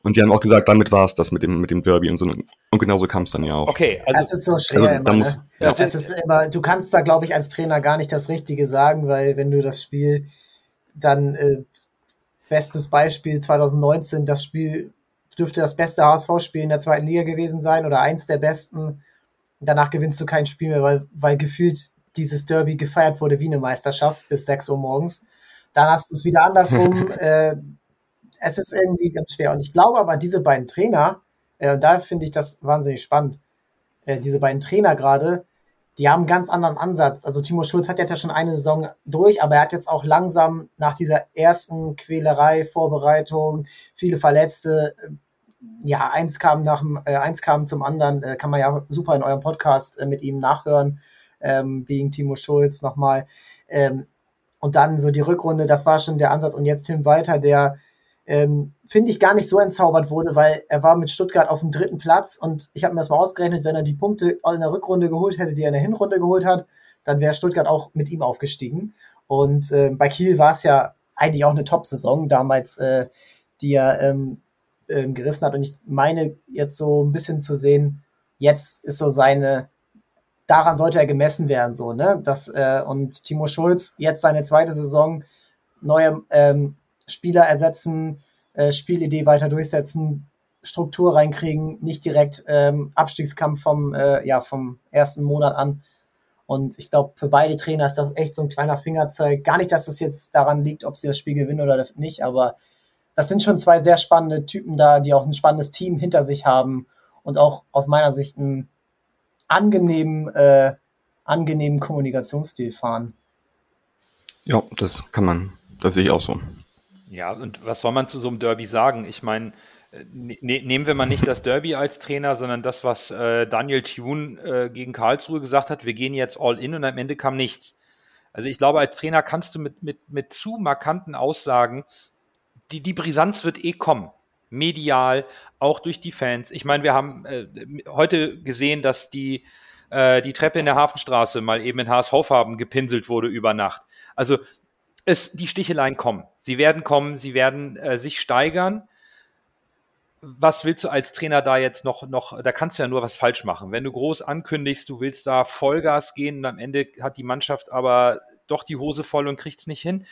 Und die haben auch gesagt, damit war es das mit dem, mit dem Derby, und so. Und genauso kam es dann ja auch. Okay, also das ist so schwer. Also, immer, muss, ne? ja. also, es ist immer, du kannst da, glaube ich, als Trainer gar nicht das Richtige sagen, weil wenn du das Spiel dann, äh, bestes Beispiel zwanzig neunzehn, das Spiel dürfte das beste H S V-Spiel in der zweiten Liga gewesen sein oder eins der besten. Danach gewinnst du kein Spiel mehr, weil, weil gefühlt dieses Derby gefeiert wurde wie eine Meisterschaft bis sechs Uhr morgens. Dann hast du es wieder andersrum, äh, es ist irgendwie ganz schwer. Und ich glaube aber, diese beiden Trainer, äh, da finde ich das wahnsinnig spannend, äh, diese beiden Trainer gerade, die haben einen ganz anderen Ansatz. Also Timo Schulz hat jetzt ja schon eine Saison durch, aber er hat jetzt auch langsam nach dieser ersten Quälerei, Vorbereitung, viele Verletzte, äh, ja, eins kam, nach dem, äh, eins kam zum anderen, äh, kann man ja super in eurem Podcast äh, mit ihm nachhören, ähm, wegen Timo Schulz nochmal. Ähm, und dann so die Rückrunde, das war schon der Ansatz. Und jetzt Tim Walter, der Ähm, finde ich gar nicht so entzaubert wurde, weil er war mit Stuttgart auf dem dritten Platz, und ich habe mir das mal ausgerechnet, wenn er die Punkte in der Rückrunde geholt hätte, die er in der Hinrunde geholt hat, dann wäre Stuttgart auch mit ihm aufgestiegen, und äh, bei Kiel war es ja eigentlich auch eine Top-Saison damals, äh, die er ähm, ähm, gerissen hat, und ich meine jetzt so ein bisschen zu sehen, jetzt ist so seine, daran sollte er gemessen werden, so, ne, das, äh, und Timo Schulz, jetzt seine zweite Saison, neue ähm, Spieler ersetzen, äh, Spielidee weiter durchsetzen, Struktur reinkriegen, nicht direkt ähm, Abstiegskampf vom, äh, ja, vom ersten Monat an. Und ich glaube, für beide Trainer ist das echt so ein kleiner Fingerzeig. Gar nicht, dass das jetzt daran liegt, ob sie das Spiel gewinnen oder nicht, aber das sind schon zwei sehr spannende Typen da, die auch ein spannendes Team hinter sich haben und auch aus meiner Sicht einen angenehmen, äh, angenehmen Kommunikationsstil fahren. Ja, das kann man, das sehe ich auch so. Ja, und was soll man zu so einem Derby sagen? Ich meine, ne, nehmen wir mal nicht das Derby als Trainer, sondern das, was äh, Daniel Thune äh, gegen Karlsruhe gesagt hat, wir gehen jetzt all in, und am Ende kam nichts. Also ich glaube, als Trainer kannst du mit, mit, mit zu markanten Aussagen, die, die Brisanz wird eh kommen, medial, auch durch die Fans. Ich meine, wir haben äh, heute gesehen, dass die äh, die Treppe in der Hafenstraße mal eben in H S V-Farben gepinselt wurde über Nacht. Also es, die Sticheleien kommen. Sie werden kommen, sie werden äh, sich steigern. Was willst du als Trainer da jetzt noch, noch, da kannst du ja nur was falsch machen. Wenn du groß ankündigst, du willst da Vollgas gehen und am Ende hat die Mannschaft aber doch die Hose voll und kriegt es nicht hin,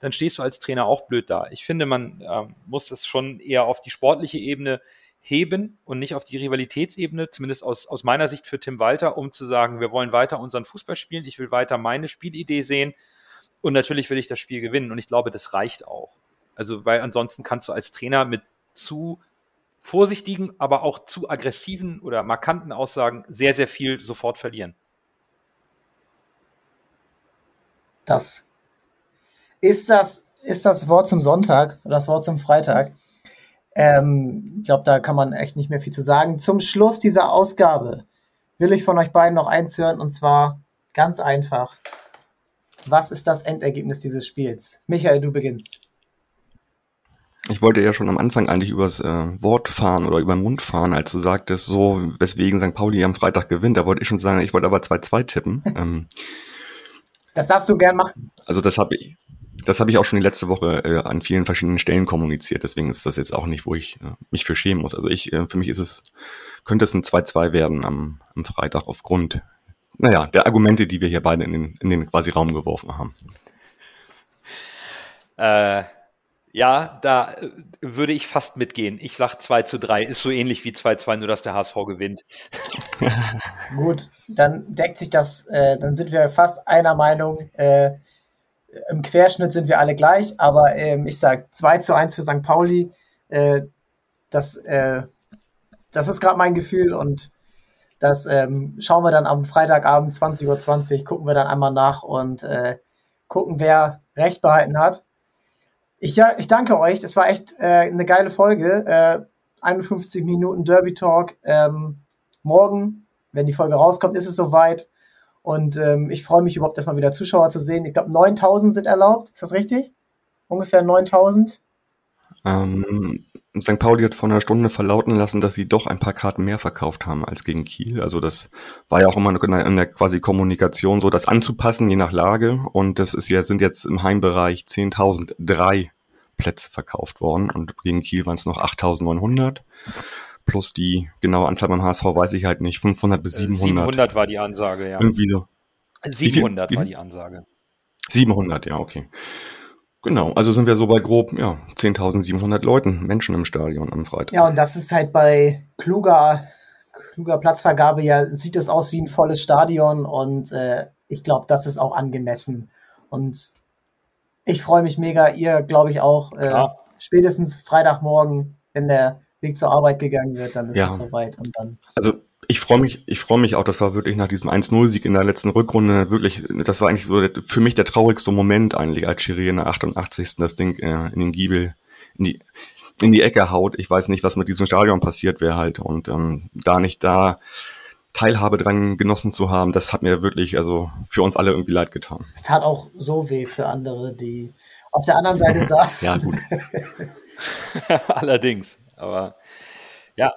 dann stehst du als Trainer auch blöd da. Ich finde, man äh, muss das schon eher auf die sportliche Ebene heben und nicht auf die Rivalitätsebene, zumindest aus, aus meiner Sicht für Tim Walter, um zu sagen, wir wollen weiter unseren Fußball spielen, ich will weiter meine Spielidee sehen und natürlich will ich das Spiel gewinnen und ich glaube, das reicht auch. Also, weil ansonsten kannst du als Trainer mit zu vorsichtigen, aber auch zu aggressiven oder markanten Aussagen sehr, sehr viel sofort verlieren. Das ist das, ist das Wort zum Sonntag oder das Wort zum Freitag. Ähm, ich glaube, da kann man echt nicht mehr viel zu sagen. Zum Schluss dieser Ausgabe will ich von euch beiden noch eins hören und zwar ganz einfach. Was ist das Endergebnis dieses Spiels? Michael, du beginnst. Ich wollte ja schon am Anfang eigentlich übers äh, Wort fahren oder über den Mund fahren, als du sagtest, so, weswegen Sankt Pauli am Freitag gewinnt. Da wollte ich schon sagen, ich wollte aber zwei zwei tippen. ähm, das darfst du gern machen. Also das habe ich das habe ich auch schon die letzte Woche äh, an vielen verschiedenen Stellen kommuniziert. Deswegen ist das jetzt auch nicht, wo ich äh, mich für schämen muss. Also ich äh, für mich ist es, könnte es ein zwei zwei werden am, am Freitag aufgrund, naja, der Argumente, die wir hier beide in den, in den quasi Raum geworfen haben. Äh... Ja, da würde ich fast mitgehen. Ich sag zwei zu drei, ist so ähnlich wie zwei zwei, nur dass der H S V gewinnt. Gut, dann deckt sich das, äh, dann sind wir fast einer Meinung. Äh, im Querschnitt sind wir alle gleich, aber ähm, ich sag zwei zu eins für Sankt Pauli. Äh, das, äh, das ist gerade mein Gefühl und das ähm, schauen wir dann am Freitagabend zwanzig Uhr zwanzig, gucken wir dann einmal nach und äh, gucken, wer Recht behalten hat. Ich, ja, ich danke euch, das war echt äh, eine geile Folge, äh, einundfünfzig Minuten Derby Talk, ähm, morgen, wenn die Folge rauskommt, ist es soweit und ähm, ich freue mich überhaupt erstmal wieder Zuschauer zu sehen, ich glaube neuntausend sind erlaubt, ist das richtig? Ungefähr neuntausend? Ähm, Sankt Pauli hat vor einer Stunde verlauten lassen, dass sie doch ein paar Karten mehr verkauft haben als gegen Kiel, also das war ja auch immer in der, in der quasi Kommunikation so, das anzupassen, je nach Lage und das ist ja, sind jetzt im Heimbereich zehntausend drei Plätze verkauft worden und gegen Kiel waren es noch achttausendneunhundert plus die genaue Anzahl beim H S V weiß ich halt nicht, fünfhundert bis siebenhundert. siebenhundert war die Ansage, ja. Irgendwie so. siebenhundert war die Ansage. siebenhundert, ja, okay. Genau, also sind wir so bei grob ja, zehntausendsiebenhundert Leuten, Menschen im Stadion am Freitag. Ja, und das ist halt bei kluger, kluger Platzvergabe, ja, sieht es aus wie ein volles Stadion und äh, ich glaube, das ist auch angemessen. Und ich freue mich mega, ihr glaube ich auch, äh, spätestens Freitagmorgen, wenn der Weg zur Arbeit gegangen wird, dann ist ja. Es soweit und dann... Also Ich freue mich, ich freue mich auch, das war wirklich nach diesem eins null Sieg in der letzten Rückrunde wirklich, das war eigentlich so der, für mich der traurigste Moment eigentlich, als Chiré in der achtundachtzigsten das Ding äh, in den Giebel, in die, in die Ecke haut. Ich weiß nicht, was mit diesem Stadion passiert wäre halt und ähm, da nicht da Teilhabe dran genossen zu haben, das hat mir wirklich, also für uns alle irgendwie leid getan. Es tat auch so weh für andere, die auf der anderen Seite saßen. Ja, gut. Allerdings, aber ja.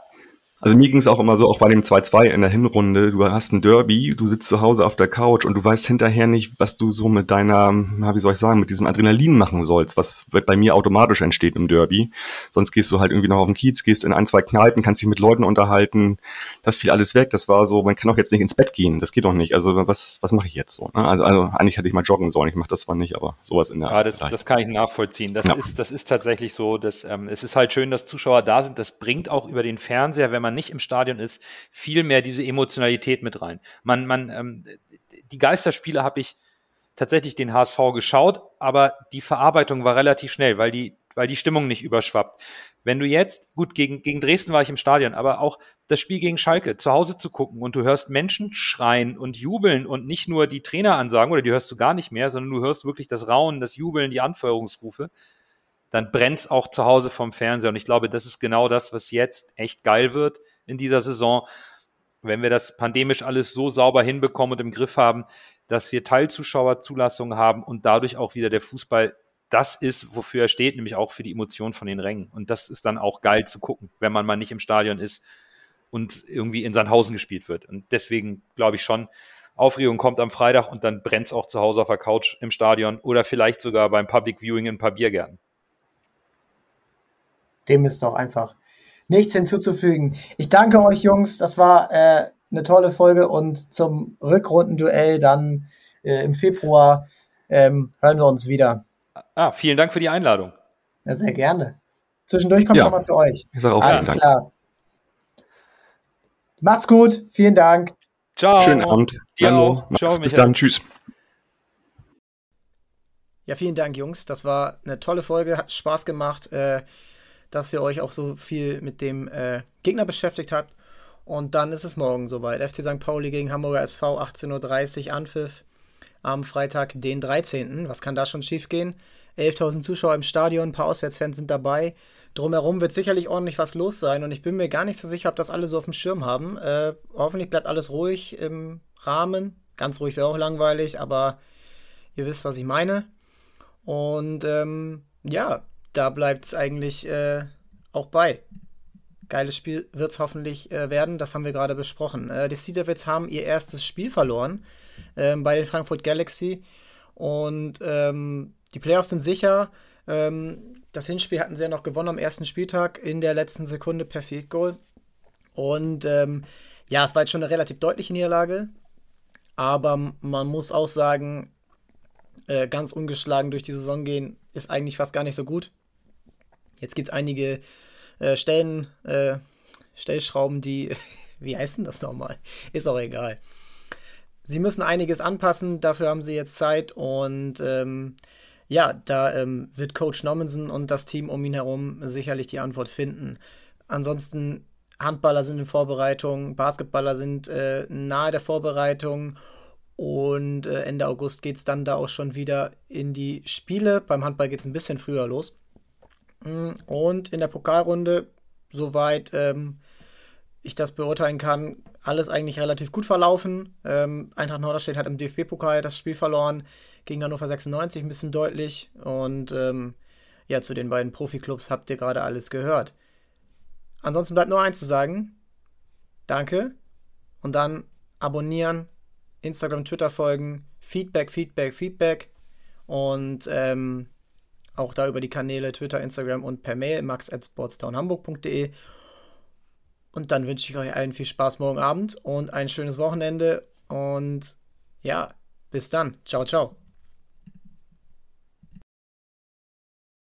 Also mir ging es auch immer so, auch bei dem zwei zwei in der Hinrunde, du hast ein Derby, du sitzt zu Hause auf der Couch und du weißt hinterher nicht, was du so mit deiner, wie soll ich sagen, mit diesem Adrenalin machen sollst, was bei mir automatisch entsteht im Derby. Sonst gehst du halt irgendwie noch auf den Kiez, gehst in ein, zwei Kneipen, kannst dich mit Leuten unterhalten, das fiel alles weg, das war so, man kann auch jetzt nicht ins Bett gehen, das geht doch nicht, also was was mache ich jetzt so? Ne? Also, also eigentlich hätte ich mal joggen sollen, ich mache das zwar nicht, aber sowas in der... Ja, das, das kann ich nachvollziehen, das, ja. ist, das ist tatsächlich so, dass, ähm, es ist halt schön, dass Zuschauer da sind, das bringt auch über den Fernseher, wenn man nicht im Stadion ist, viel mehr diese Emotionalität mit rein. Man, man, ähm, die Geisterspiele habe ich tatsächlich den H S V geschaut, aber die Verarbeitung war relativ schnell, weil die, weil die Stimmung nicht überschwappt. Wenn du jetzt, gut, gegen, gegen Dresden war ich im Stadion, aber auch das Spiel gegen Schalke zu Hause zu gucken und du hörst Menschen schreien und jubeln und nicht nur die Traineransagen, oder die hörst du gar nicht mehr, sondern du hörst wirklich das Raunen, das Jubeln, die Anfeuerungsrufe, dann brennt es auch zu Hause vom Fernseher. Und ich glaube, das ist genau das, was jetzt echt geil wird in dieser Saison, wenn wir das pandemisch alles so sauber hinbekommen und im Griff haben, dass wir Teilzuschauerzulassungen haben und dadurch auch wieder der Fußball das ist, wofür er steht, nämlich auch für die Emotionen von den Rängen. Und das ist dann auch geil zu gucken, wenn man mal nicht im Stadion ist. und irgendwie in Sandhausen gespielt wird. Und deswegen glaube ich schon, Aufregung kommt am Freitag und dann brennt es auch zu Hause auf der Couch im Stadion oder vielleicht sogar beim Public Viewing in ein paar Biergärten. Dem ist doch einfach nichts hinzuzufügen. Ich danke euch, Jungs. Das war äh, eine tolle Folge und zum Rückrundenduell dann äh, im Februar ähm, hören wir uns wieder. Ah, vielen Dank für die Einladung. Ja, sehr gerne. Zwischendurch komme ich ja. nochmal zu euch. Ich sag auch Alles vielen klar. Dank. Macht's gut. Vielen Dank. Ciao. Schönen Abend. Hallo. Ciao, bis dann. Tschüss. Ja, vielen Dank, Jungs. Das war eine tolle Folge. Hat Spaß gemacht, äh, dass ihr euch auch so viel mit dem äh, Gegner beschäftigt habt. Und dann ist es morgen soweit. F C Sankt Pauli gegen Hamburger S V, achtzehn Uhr dreißig Anpfiff am Freitag, den dreizehnten Was kann da schon schief gehen? elftausend Zuschauer im Stadion, ein paar Auswärtsfans sind dabei. Drumherum wird sicherlich ordentlich was los sein und ich bin mir gar nicht so sicher, ob das alle so auf dem Schirm haben. Äh, hoffentlich bleibt alles ruhig im Rahmen. Ganz ruhig wäre auch langweilig, aber ihr wisst, was ich meine. Und ähm, ja, da bleibt es eigentlich äh, auch bei. Geiles Spiel wird es hoffentlich äh, werden, das haben wir gerade besprochen. Äh, die Sea Devils haben ihr erstes Spiel verloren äh, bei den Frankfurt Galaxy und ähm, die Playoffs sind sicher. Ähm, Das Hinspiel hatten sie ja noch gewonnen am ersten Spieltag, in der letzten Sekunde per Field Goal. Und ähm, ja, es war jetzt schon eine relativ deutliche Niederlage. Aber man muss auch sagen, äh, ganz ungeschlagen durch die Saison gehen, ist eigentlich fast gar nicht so gut. Jetzt gibt es einige äh, Stellen, äh, Stellschrauben, die, wie heißt denn das nochmal? Ist auch egal. Sie müssen einiges anpassen, dafür haben sie jetzt Zeit und ähm, ja, da ähm, wird Coach Nommensen und das Team um ihn herum sicherlich die Antwort finden. Ansonsten, Handballer sind in Vorbereitung, Basketballer sind äh, nahe der Vorbereitung und äh, Ende August geht es dann da auch schon wieder in die Spiele. Beim Handball geht es ein bisschen früher los. Und in der Pokalrunde, soweit ähm, ich das beurteilen kann, alles eigentlich relativ gut verlaufen. Ähm, Eintracht Norderstedt hat im D F B-Pokal das Spiel verloren gegen Hannover sechsundneunzig, ein bisschen deutlich. Und ähm, ja, zu den beiden Profiklubs habt ihr gerade alles gehört. Ansonsten bleibt nur eins zu sagen. Danke. Und dann abonnieren, Instagram, Twitter folgen, Feedback, Feedback, Feedback. Und ähm, auch da über die Kanäle Twitter, Instagram und per Mail max at sportstownhamburg punkt de. Und dann wünsche ich euch allen viel Spaß morgen Abend und ein schönes Wochenende. Und ja, bis dann. Ciao, ciao.